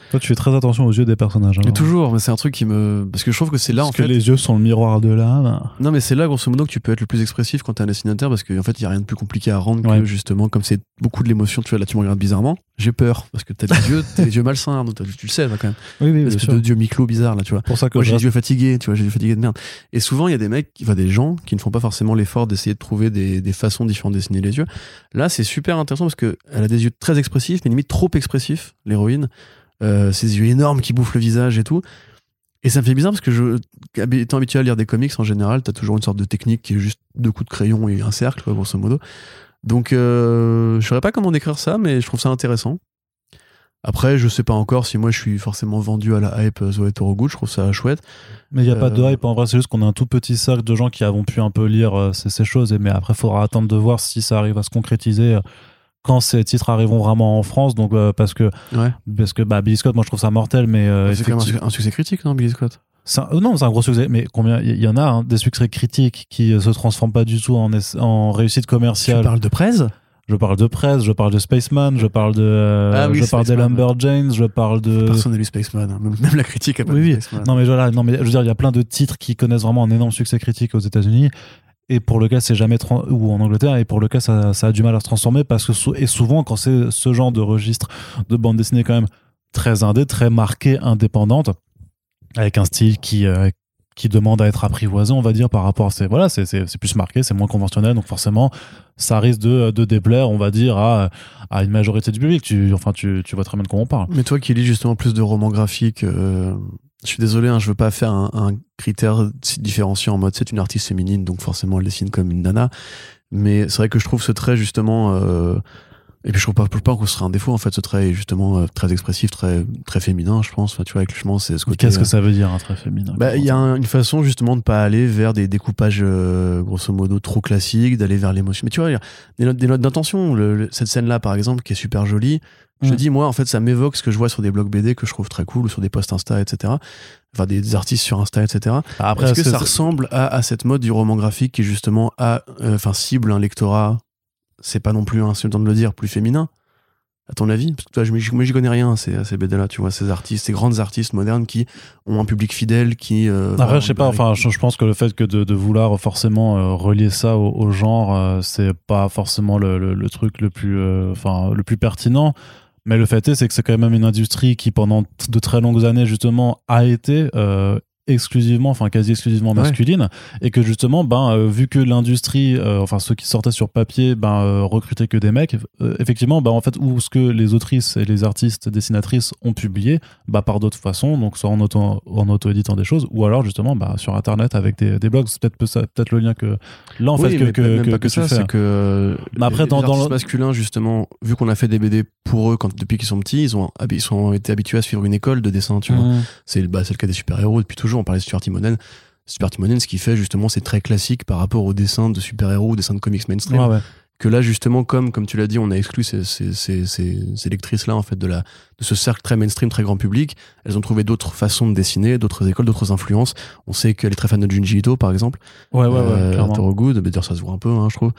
Toi, tu fais très attention aux yeux des personnages. Alors. Et toujours, mais c'est un truc qui me... Parce que je trouve que c'est là, en fait... Parce que les yeux sont le miroir de l'âme. Non, mais c'est là, grosso modo, que tu peux être le plus expressif quand t'es un dessinateur, parce qu'en fait, il n'y a rien de plus compliqué à rendre que, justement, comme c'est beaucoup de l'émotion, tu vois, là, tu me regardes bizarrement. J'ai peur, parce que t'as les yeux malsains, donc tu le sais, là, quand même. Oui, parce que Dieu mi-clos bizarre, là, tu vois. Pour ça que moi, j'ai les yeux fatigués, tu vois, j'ai des yeux fatigués de merde. Et souvent, il y a des mecs, des gens qui ne font pas forcément l'effort d'essayer de trouver des façons différentes de dessiner les yeux. Là, c'est super intéressant parce qu'elle a des yeux très expressifs, mais limite trop expressifs, l'héroïne. Ses yeux énormes qui bouffent le visage et tout. Et ça me fait bizarre parce que étant habitué à lire des comics en général, t'as toujours une sorte de technique qui est juste 2 coups de crayon et un cercle, grosso modo. Donc, je saurais pas comment décrire ça, mais je trouve ça intéressant. Après, je sais pas encore si moi je suis forcément vendu à la hype Zoé Thorogood, je trouve ça chouette. Mais il n'y a pas de hype, en vrai, c'est juste qu'on a un tout petit cercle de gens qui avons pu un peu lire ces choses, mais après, il faudra attendre de voir si ça arrive à se concrétiser quand ces titres arriveront vraiment en France, donc, parce que Billy Scott, moi je trouve ça mortel, mais... c'est quand même un succès critique, non, Billy Scott? C'est un gros succès, mais combien il y en a, hein, des succès critiques qui se transforment pas du tout en réussite commerciale. Tu parles de presse? Je parle de presse, je parle de Spaceman, je parle des Lumberjanes, je parle de... Personne n'a lu Spaceman, hein. Même la critique a pas lu Spaceman. Non mais je veux dire, il y a plein de titres qui connaissent vraiment un énorme succès critique aux États-Unis et pour lequel c'est jamais ou en Angleterre, et pour lequel ça a du mal à se transformer parce que souvent quand c'est ce genre de registre de bande dessinée quand même très indé, très marquée, indépendante, avec un style qui demande à être apprivoisé, on va dire, par rapport à ces... Voilà, c'est plus marqué, c'est moins conventionnel, donc forcément, ça risque de déplaire, on va dire, à une majorité du public. Tu vois très bien de quoi on parle. Mais toi qui lis justement plus de romans graphiques, je suis désolé, je veux pas faire un critère différenciant en mode c'est une artiste féminine, donc forcément elle dessine comme une nana, mais c'est vrai que je trouve ce trait justement... et puis je trouve pas qu'on serait un défaut, en fait, ce trait est justement très expressif, très très féminin, je pense. Enfin, tu vois, avec, je pense, c'est ce côté. Qu'est-ce que ça veut dire, un trait féminin? Il y a une façon justement de pas aller vers des découpages grosso modo trop classiques, d'aller vers l'émotion. Mais tu vois, des notes d'intention. Cette scène-là, par exemple, qui est super jolie. Je dis, moi, en fait, ça m'évoque ce que je vois sur des blogs BD que je trouve très cool, ou sur des posts Insta, etc. Enfin, des artistes sur Insta, etc. Après, est-ce que ça ressemble à cette mode du roman graphique qui justement cible un lectorat? C'est pas non plus insultant de le dire, plus féminin, à ton avis? Parce que toi, moi, j'y connais rien, ces BD-là, tu vois, ces artistes, ces grandes artistes modernes qui ont un public fidèle, qui... Après, je sais pas, je pense que le fait que de vouloir forcément relier ça au genre, c'est pas forcément le truc le plus pertinent, mais le fait est, c'est que c'est quand même une industrie qui, pendant de très longues années, justement, a été... quasi exclusivement masculine, ouais. Et que justement vu que l'industrie ceux qui sortaient sur papier recrutaient que des mecs, effectivement en fait où ce que les autrices et les artistes dessinatrices ont publié par d'autres façons, donc soit en auto-éditant des choses, ou alors justement sur internet avec des blogs, c'est peut-être le lien que là en oui, fait que ça fais. C'est que après les artistes masculins, justement, vu qu'on a fait des BD pour eux depuis qu'ils sont petits, ils ont été habitués à suivre une école de dessin, tu vois. C'est le cas des super-héros depuis toujours. On parlait de Stuart Immonen. Stuart Immonen, ce qu'il fait justement, c'est très classique par rapport aux dessins de super-héros, aux dessins de comics mainstream. Ah ouais. Que là, justement, comme tu l'as dit, on a exclu ces lectrices-là, en fait, de ce cercle très mainstream, très grand public. Elles ont trouvé d'autres façons de dessiner, d'autres écoles, d'autres influences. On sait qu'elle est très fan de Junji Ito, par exemple. Ouais, Thorogood, d'ailleurs, ça se voit un peu, je trouve.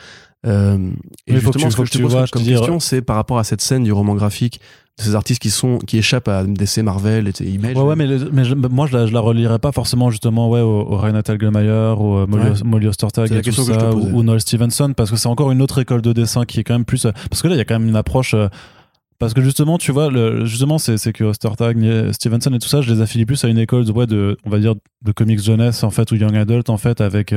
Et justement, ce que je te pose comme question, c'est par rapport à cette scène du roman graphique de ces artistes qui échappent à DC, Marvel et Image. Ouais, mais moi je la relierais pas forcément justement au Raina Telgemeier, au Molly Ostertag et tout ça, ou Noel Stevenson, parce que c'est encore une autre école de dessin qui est quand même plus, parce que là il y a quand même une approche, parce que justement tu vois c'est que Ostertag, Stevenson et tout ça, je les affilie plus à une école de on va dire de comics jeunesse en fait, ou young adult en fait, avec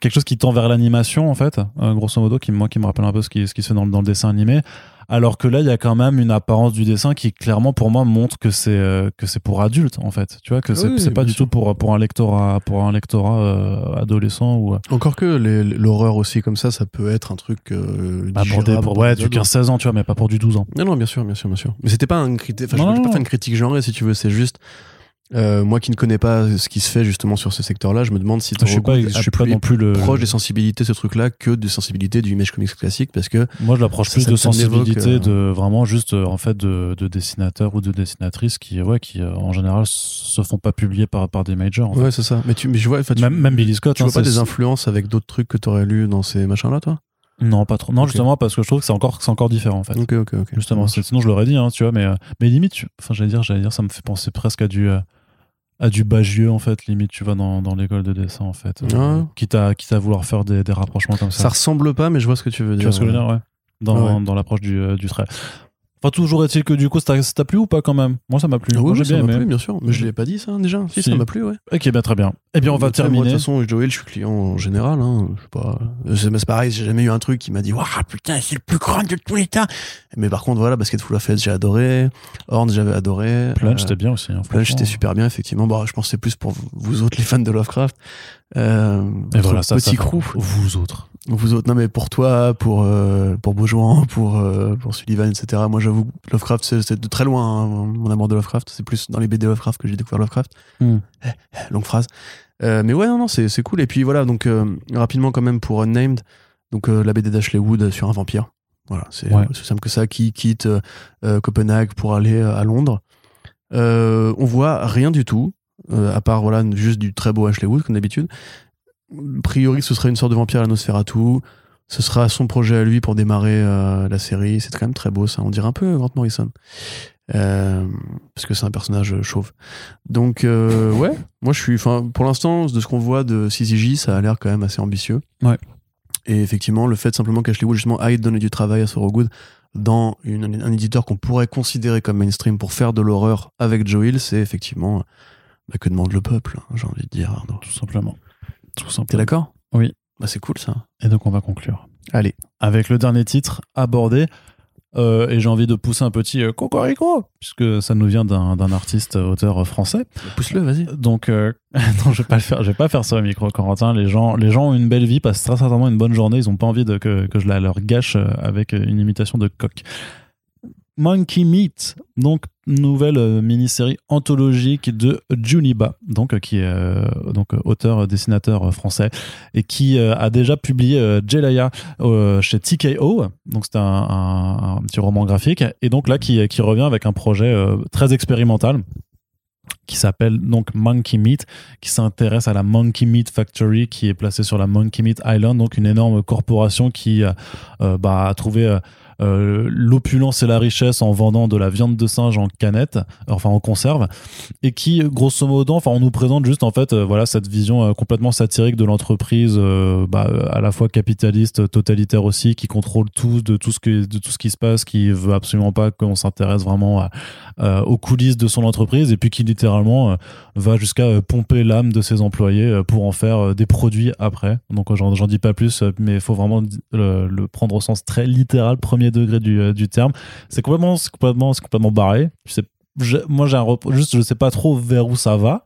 quelque chose qui tend vers l'animation en fait, grosso modo, qui me rappelle un peu ce qui se fait dans le dessin animé. Alors que là, il y a quand même une apparence du dessin qui clairement, pour moi, montre que c'est pour adultes en fait. Tu vois, que c'est pas du tout pour un lectorat adolescent ou. Encore que l'horreur aussi comme ça peut être un truc abordé pour du 15-16 ans, tu vois, mais pas pour du 12 ans. Non, bien sûr. Mais c'était pas un critique. Enfin, je peux pas faire une critique genrée si tu veux. C'est juste. Moi qui ne connais pas ce qui se fait justement sur ce secteur-là, je me demande si je suis pas non plus proche des sensibilités de ce truc-là que des sensibilités du Image Comics classique, parce que moi je l'approche plus de sensibilité de vraiment juste en fait de dessinateurs ou de dessinatrices qui en général se font pas publier par des majors. En fait. C'est ça. Mais je vois même Billy Scott. Tu vois pas des influences avec d'autres trucs que t'aurais lu dans ces machins-là, toi? Non, pas trop. Non, justement, parce que je trouve que c'est encore différent, en fait. Ok. Justement, sinon je l'aurais dit, hein, tu vois, mais limite, enfin, j'allais dire, ça me fait penser presque à du Bagieux, en fait, limite, tu vois, dans l'école de dessin, en fait. Quitte à vouloir faire des rapprochements comme ça. Ça ressemble pas, mais je vois ce que tu veux dire. Tu vois ce que je veux dire, ouais. Dans l'approche du trait. Enfin, toujours est-il que du coup, ça t'a plu ou pas quand même? Moi, ça m'a plu. Oui, ça m'a plu, bien sûr. Mais je l'ai pas dit, ça, déjà. Si, ça m'a plu, ouais. Ok, bien, très bien. Eh bien, on va terminer. Moi, de toute façon, Joe Hill, je suis client en général. Hein. Je sais pas. C'est pareil, j'ai jamais eu un truc qui m'a dit « Waouh, putain, c'est le plus grand de tous les temps !» Mais par contre, voilà, Basketful of Heads, j'ai adoré. Horn, j'avais adoré. Plunge, c'était bien aussi. Hein, Plunge, c'était super bien, effectivement. Bon, je pense que c'est plus pour vous autres, les fans de Lovecraft. Et voilà, petit crew. Vous autres. Non, mais pour toi, pour Beaujouan, pour Sullivan, etc. Moi, j'avoue, Lovecraft, c'est de très loin, hein, mon amour de Lovecraft. C'est plus dans les BD Lovecraft que j'ai découvert Lovecraft. Longue phrase. Mais ouais, non, c'est cool. Et puis voilà, donc rapidement quand même pour Unnamed, donc la BD d'Ashley Wood sur un vampire. Voilà, c'est aussi simple que ça, qui quitte Copenhague pour aller à Londres. On voit rien du tout, à part voilà, juste du très beau Ashley Wood, comme d'habitude. A priori, ce serait une sorte de vampire à la Nosferatu. Ce sera son projet à lui pour démarrer la série. C'est quand même très beau, ça. On dirait un peu Grant Morrison. Parce que c'est un personnage chauve. Donc, ouais, moi je suis. Pour l'instant, de ce qu'on voit de CCJ, ça a l'air quand même assez ambitieux. Ouais. Et effectivement, le fait simplement qu'Ashley Wood justement aille donner du travail à Thorogood dans un éditeur qu'on pourrait considérer comme mainstream pour faire de l'horreur avec Joe Hill, c'est effectivement que demande le peuple, hein, j'ai envie de dire, Arnaud. Tout simplement. T'es d'accord? Oui. C'est cool ça. Et donc on va conclure. Allez. Avec le dernier titre abordé. Et j'ai envie de pousser un petit cocorico, puisque ça nous vient d'un artiste auteur français. Pousse-le, vas-y. Donc, non, je vais pas faire ça au micro, Corentin. Les gens ont une belle vie, passent très certainement une bonne journée. Ils ont pas envie que je la leur gâche avec une imitation de coq. Monkey Meat, donc nouvelle mini-série anthologique de Juni Ba, donc qui est auteur dessinateur français et qui a déjà publié Jelaya chez TKO, donc c'est un petit roman graphique, et donc là qui revient avec un projet très expérimental qui s'appelle donc Monkey Meat, qui s'intéresse à la Monkey Meat Factory qui est placée sur la Monkey Meat Island, donc une énorme corporation qui a trouvé l'opulence et la richesse en vendant de la viande de singe en canette, enfin en conserve, et qui grosso modo, enfin on nous présente juste en fait cette vision complètement satirique de l'entreprise à la fois capitaliste, totalitaire aussi, qui contrôle tout, de tout ce qui se passe, qui veut absolument pas qu'on s'intéresse vraiment aux coulisses de son entreprise, et puis qui littéralement va jusqu'à pomper l'âme de ses employés pour en faire des produits après. Donc j'en dis pas plus, mais il faut vraiment le prendre au sens très littéral, premier degré du terme. C'est complètement barré. Je sais pas trop vers où ça va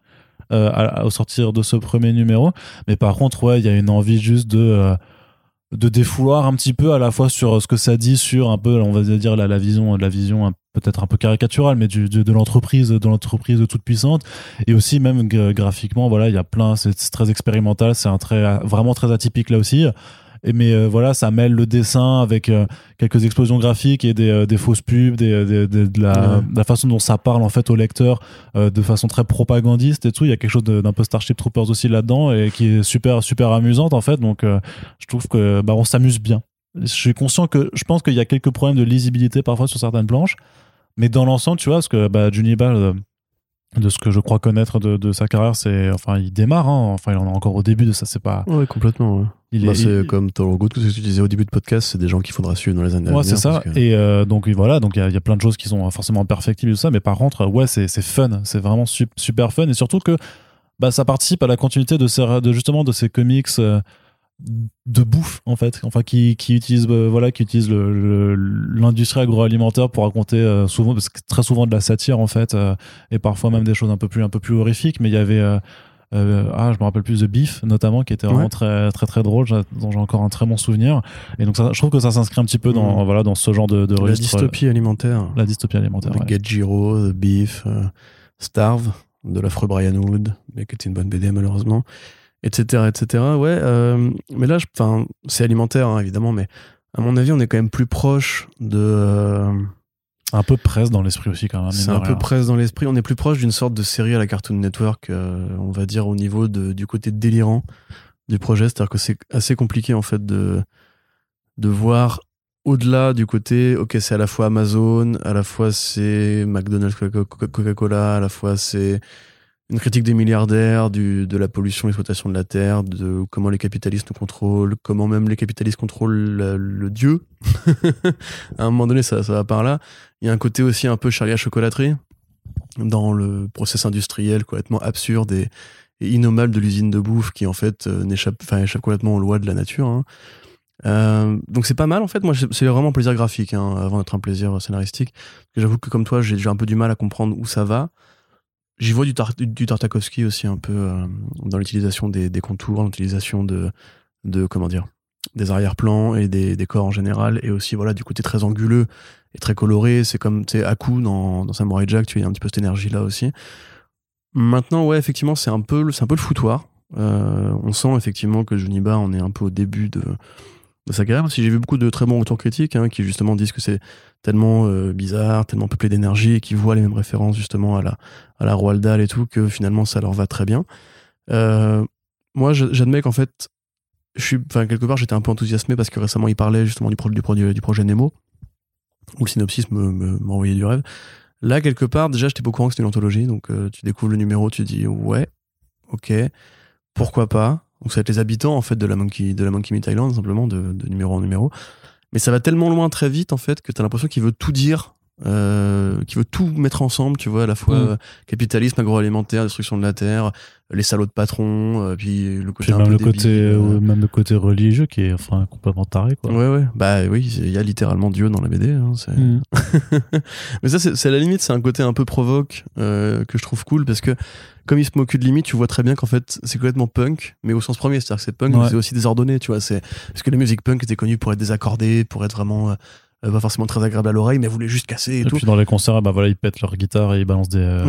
au sortir de ce premier numéro, mais par contre il y a une envie juste de défouloir un petit peu à la fois sur ce que ça dit sur un peu, on va dire la vision peut-être un peu caricaturale, mais de l'entreprise toute puissante, et aussi même graphiquement, voilà, il y a plein, c'est très expérimental, c'est un trait vraiment très atypique là aussi. Mais ça mêle le dessin avec quelques explosions graphiques et des fausses pubs, de la façon dont ça parle en fait au lecteur de façon très propagandiste et tout. Il y a quelque chose d'un peu Starship Troopers aussi là-dedans, et qui est super super amusante en fait. Donc je trouve que on s'amuse bien. Je suis conscient que je pense qu'il y a quelques problèmes de lisibilité parfois sur certaines planches, Mais dans l'ensemble, tu vois, parce que bah, Juni Ba, de ce que je crois connaître de sa carrière, c'est, enfin, il démarre, hein, enfin, il en est encore au début de ça, c'est pas. Ouais, complètement, ouais. C'est comme Thorogood, tout ce que tu disais au début de podcast, c'est des gens qui faudra suivre dans les années à venir. Ouais, c'est ça. Que... Et donc voilà, donc il y a plein de choses qui sont forcément perfectibles et tout ça, mais par contre, ouais, c'est fun, c'est vraiment super fun, et surtout que bah ça participe à la continuité de ces comics de bouffe en fait, enfin qui utilisent l'industrie agroalimentaire pour raconter souvent, parce que très souvent de la satire en fait, et parfois même des choses un peu plus horrifiques, mais il y avait je me rappelle plus, The Beef notamment, qui était vraiment très très très drôle, dont j'ai encore un très bon souvenir. Et donc ça, je trouve que ça s'inscrit un petit peu dans voilà, dans ce genre de la registre, dystopie alimentaire. Get Giro, The Beef, Starve de l'affreux Brian Wood, mais qui était une bonne BD malheureusement, etc., etc. Ouais, mais là, enfin, c'est alimentaire hein, évidemment, mais à mon avis, on est quand même plus proche de un peu presse dans l'esprit aussi quand même. C'est un peu presse dans l'esprit. On est plus proche d'une sorte de série à la Cartoon Network, on va dire au niveau du côté délirant du projet. C'est-à-dire que c'est assez compliqué en fait de voir au-delà du côté. Ok, c'est à la fois Amazon, à la fois c'est McDonald's, Coca-Cola, à la fois c'est une critique des milliardaires, de la pollution, l'exploitation de la terre, de comment les capitalistes nous contrôlent, comment même les capitalistes contrôlent le dieu. À un moment donné, ça va par là. Il y a un côté aussi un peu charlie à chocolaterie, dans le process industriel complètement absurde et innommable de l'usine de bouffe qui, en fait, échappe complètement aux lois de la nature. Hein. Donc c'est pas mal en fait. Moi c'est vraiment un plaisir graphique hein, avant d'être un plaisir scénaristique. Parce que j'avoue que comme toi, j'ai un peu du mal à comprendre où ça va. J'y vois du Tartakovsky aussi un peu dans l'utilisation des contours, l'utilisation de comment dire, des arrière-plans et des décors en général, et aussi voilà du côté très anguleux et très coloré. C'est comme tu sais Haku dans Samurai Jack, tu vois, il y a un petit peu cette énergie là aussi. Maintenant ouais effectivement c'est un peu le foutoir. On sent effectivement que Juni Ba on est un peu au début de sa carrière. Si j'ai vu beaucoup de très bons retours critiques hein, qui justement disent que c'est tellement bizarre, tellement peuplé d'énergie et qui voient les mêmes références justement à la Roald Dahl et tout, que finalement ça leur va très bien. Moi j'admets qu'en fait quelque part j'étais un peu enthousiasmé parce que récemment il parlait justement du projet Nemo où le synopsis m'envoyait du rêve. Là quelque part déjà j'étais pas au courant que c'était une anthologie, donc tu découvres le numéro, tu dis ouais ok pourquoi pas. Donc ça va être les habitants en fait de la Monkey Meat Island simplement de numéro en numéro. Mais ça va tellement loin très vite en fait que t'as l'impression qu'il veut tout dire, qu'il veut tout mettre ensemble, tu vois, à la fois capitalisme, agroalimentaire, destruction de la terre, les salauds de patrons, puis le côté même le côté religieux qui est enfin complètement taré quoi. Ouais bah oui, il y a littéralement Dieu dans la BD hein, c'est... Mais ça c'est à la limite c'est un côté un peu provoque que je trouve cool parce que comme il se moque de limite, tu vois très bien qu'en fait c'est complètement punk, mais au sens premier, c'est-à-dire que c'est punk, mais c'est aussi désordonné, tu vois. C'est parce que la musique punk était connue pour être désaccordée, pour être vraiment pas forcément très agréable à l'oreille, mais elle voulait juste casser et tout. Et puis dans les concerts, bah voilà, ils pètent leur guitare et ils balancent des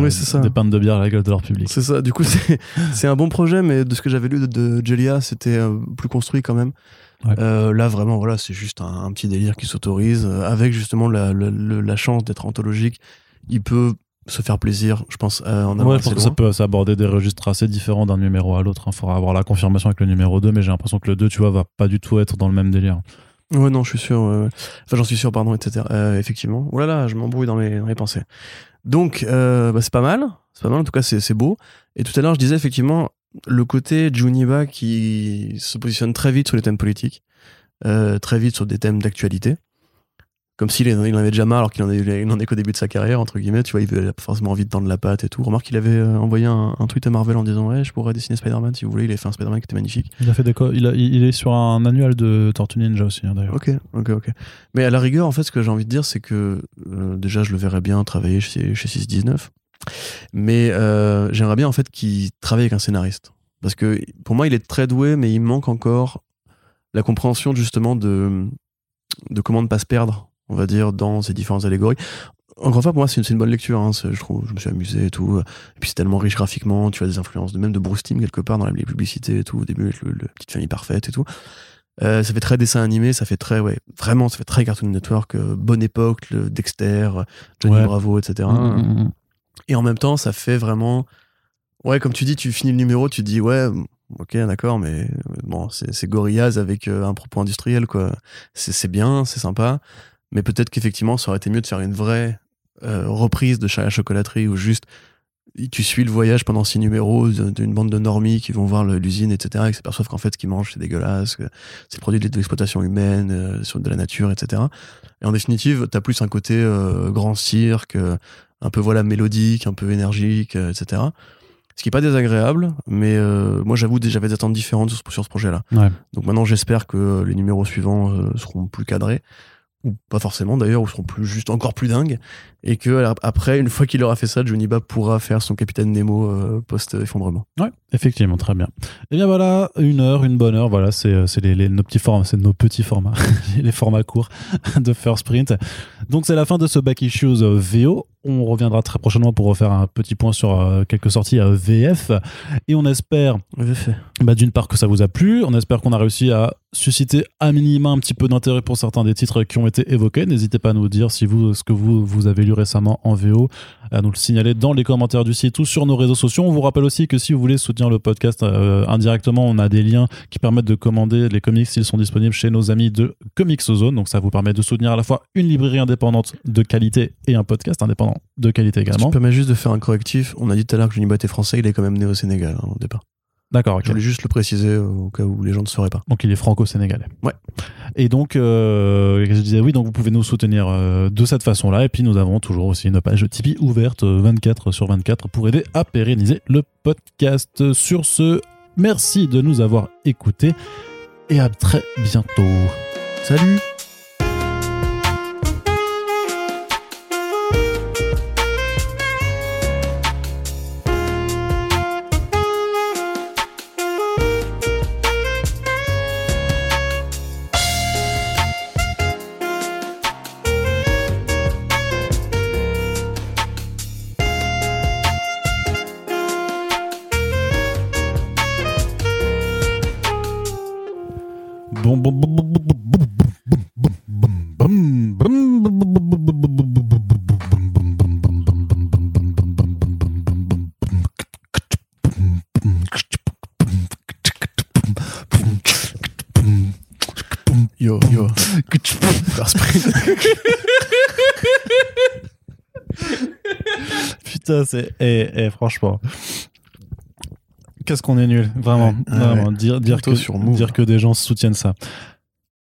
pintes de bière à la gueule de leur public. C'est ça. Du coup, c'est un bon projet, mais de ce que j'avais lu de Jelia, c'était plus construit quand même. Ouais. Là vraiment, voilà, c'est juste un petit délire qui s'autorise avec justement la chance d'être anthologique. Il peut se faire plaisir, je pense, en amont. Ouais, je pense que ça peut aborder des registres assez différents d'un numéro à l'autre. Il faudra avoir la confirmation avec le numéro 2, mais j'ai l'impression que le 2, tu vois, va pas du tout être dans le même délire. Ouais, non, je suis sûr. Enfin, j'en suis sûr, pardon, etc. Effectivement. Oh là là, je m'embrouille dans les pensées. Donc, c'est pas mal. C'est pas mal, en tout cas, c'est beau. Et tout à l'heure, je disais, effectivement, le côté Juni Ba qui se positionne très vite sur les thèmes politiques, très vite sur des thèmes d'actualité. Comme s'il en avait déjà marre alors qu'il n'en est qu'au début de sa carrière, entre guillemets, tu vois, il avait forcément envie de tendre la patte et tout. Remarque qu'il avait envoyé un tweet à Marvel en disant hey, je pourrais dessiner Spider-Man si vous voulez, il a fait un Spider-Man qui était magnifique. Il a fait il est sur un annuel de Tortue Ninja aussi, hein, d'ailleurs. Ok. Mais à la rigueur, en fait, ce que j'ai envie de dire, c'est que déjà, je le verrais bien travailler chez 619, mais j'aimerais bien, en fait, qu'il travaille avec un scénariste. Parce que, pour moi, il est très doué, mais il manque encore la compréhension, justement, de comment ne pas se perdre, on va dire, dans ces différentes allégories. Encore fois, pour moi, c'est une bonne lecture, hein, je trouve. Je me suis amusé et tout. Et puis, c'est tellement riche graphiquement, tu as des influences, même de Bruce Timm, quelque part, dans les publicités et tout, au début, avec le Petite Famille Parfaite et tout. Ça fait très dessin animé, ça fait très, vraiment, ça fait très Cartoon Network, Bonne Époque, le Dexter, Johnny Bravo, etc. Et en même temps, ça fait vraiment... Ouais, comme tu dis, tu finis le numéro, tu dis, ouais... Ok, d'accord, mais bon, c'est Gorillaz avec un propos industriel, quoi. C'est bien, c'est sympa, mais peut-être qu'effectivement, ça aurait été mieux de faire une vraie reprise de Charlie à la chocolaterie où juste tu suis le voyage pendant 6 numéros d'une bande de normies qui vont voir l'usine, etc., et qui s'aperçoivent qu'en fait ce qu'ils mangent c'est dégueulasse, que c'est le produit de l'exploitation humaine, de la nature, etc. Et en définitive t'as plus un côté grand cirque, un peu voilà mélodique, un peu énergique, etc. Ce qui est pas désagréable, mais moi j'avoue j'avais des attentes différentes sur ce projet-là. Ouais. Donc maintenant j'espère que les numéros suivants seront plus cadrés, ou pas forcément d'ailleurs, ou seront plus juste encore plus dingues, et que après, une fois qu'il aura fait ça, Juni Ba pourra faire son Capitaine Nemo post-effondrement. Ouais, effectivement, très bien. Et bien voilà, une bonne heure, voilà, c'est nos petits formats, c'est nos petits formats, les formats courts de First Print. Donc c'est la fin de ce Back Issues VO. On reviendra très prochainement pour refaire un petit point sur quelques sorties à VF, et on espère d'une part que ça vous a plu, on espère qu'on a réussi à susciter à minima un petit peu d'intérêt pour certains des titres qui ont été évoqués. N'hésitez pas à nous dire si vous avez lu récemment en VO, à nous le signaler dans les commentaires du site ou sur nos réseaux sociaux. On vous rappelle aussi que si vous voulez soutenir le podcast indirectement, on a des liens qui permettent de commander les comics s'ils sont disponibles chez nos amis de Comics Zone, donc ça vous permet de soutenir à la fois une librairie indépendante de qualité et un podcast indépendant de qualité également. Je permets juste de faire un correctif. On a dit tout à l'heure que Juni Ba était français, il est quand même né au Sénégal au départ. D'accord, okay. Je voulais juste le préciser au cas où les gens ne sauraient pas. Donc il est franco-sénégalais. Ouais. Et donc, je disais oui, donc vous pouvez nous soutenir de cette façon-là. Et puis nous avons toujours aussi une page Tipeee ouverte 24/24 pour aider à pérenniser le podcast. Sur ce, merci de nous avoir écoutés et à très bientôt. Salut! Yo. Putain, c'est... franchement... Qu'est-ce qu'on est nul, vraiment. Ouais. Dire que des gens soutiennent ça.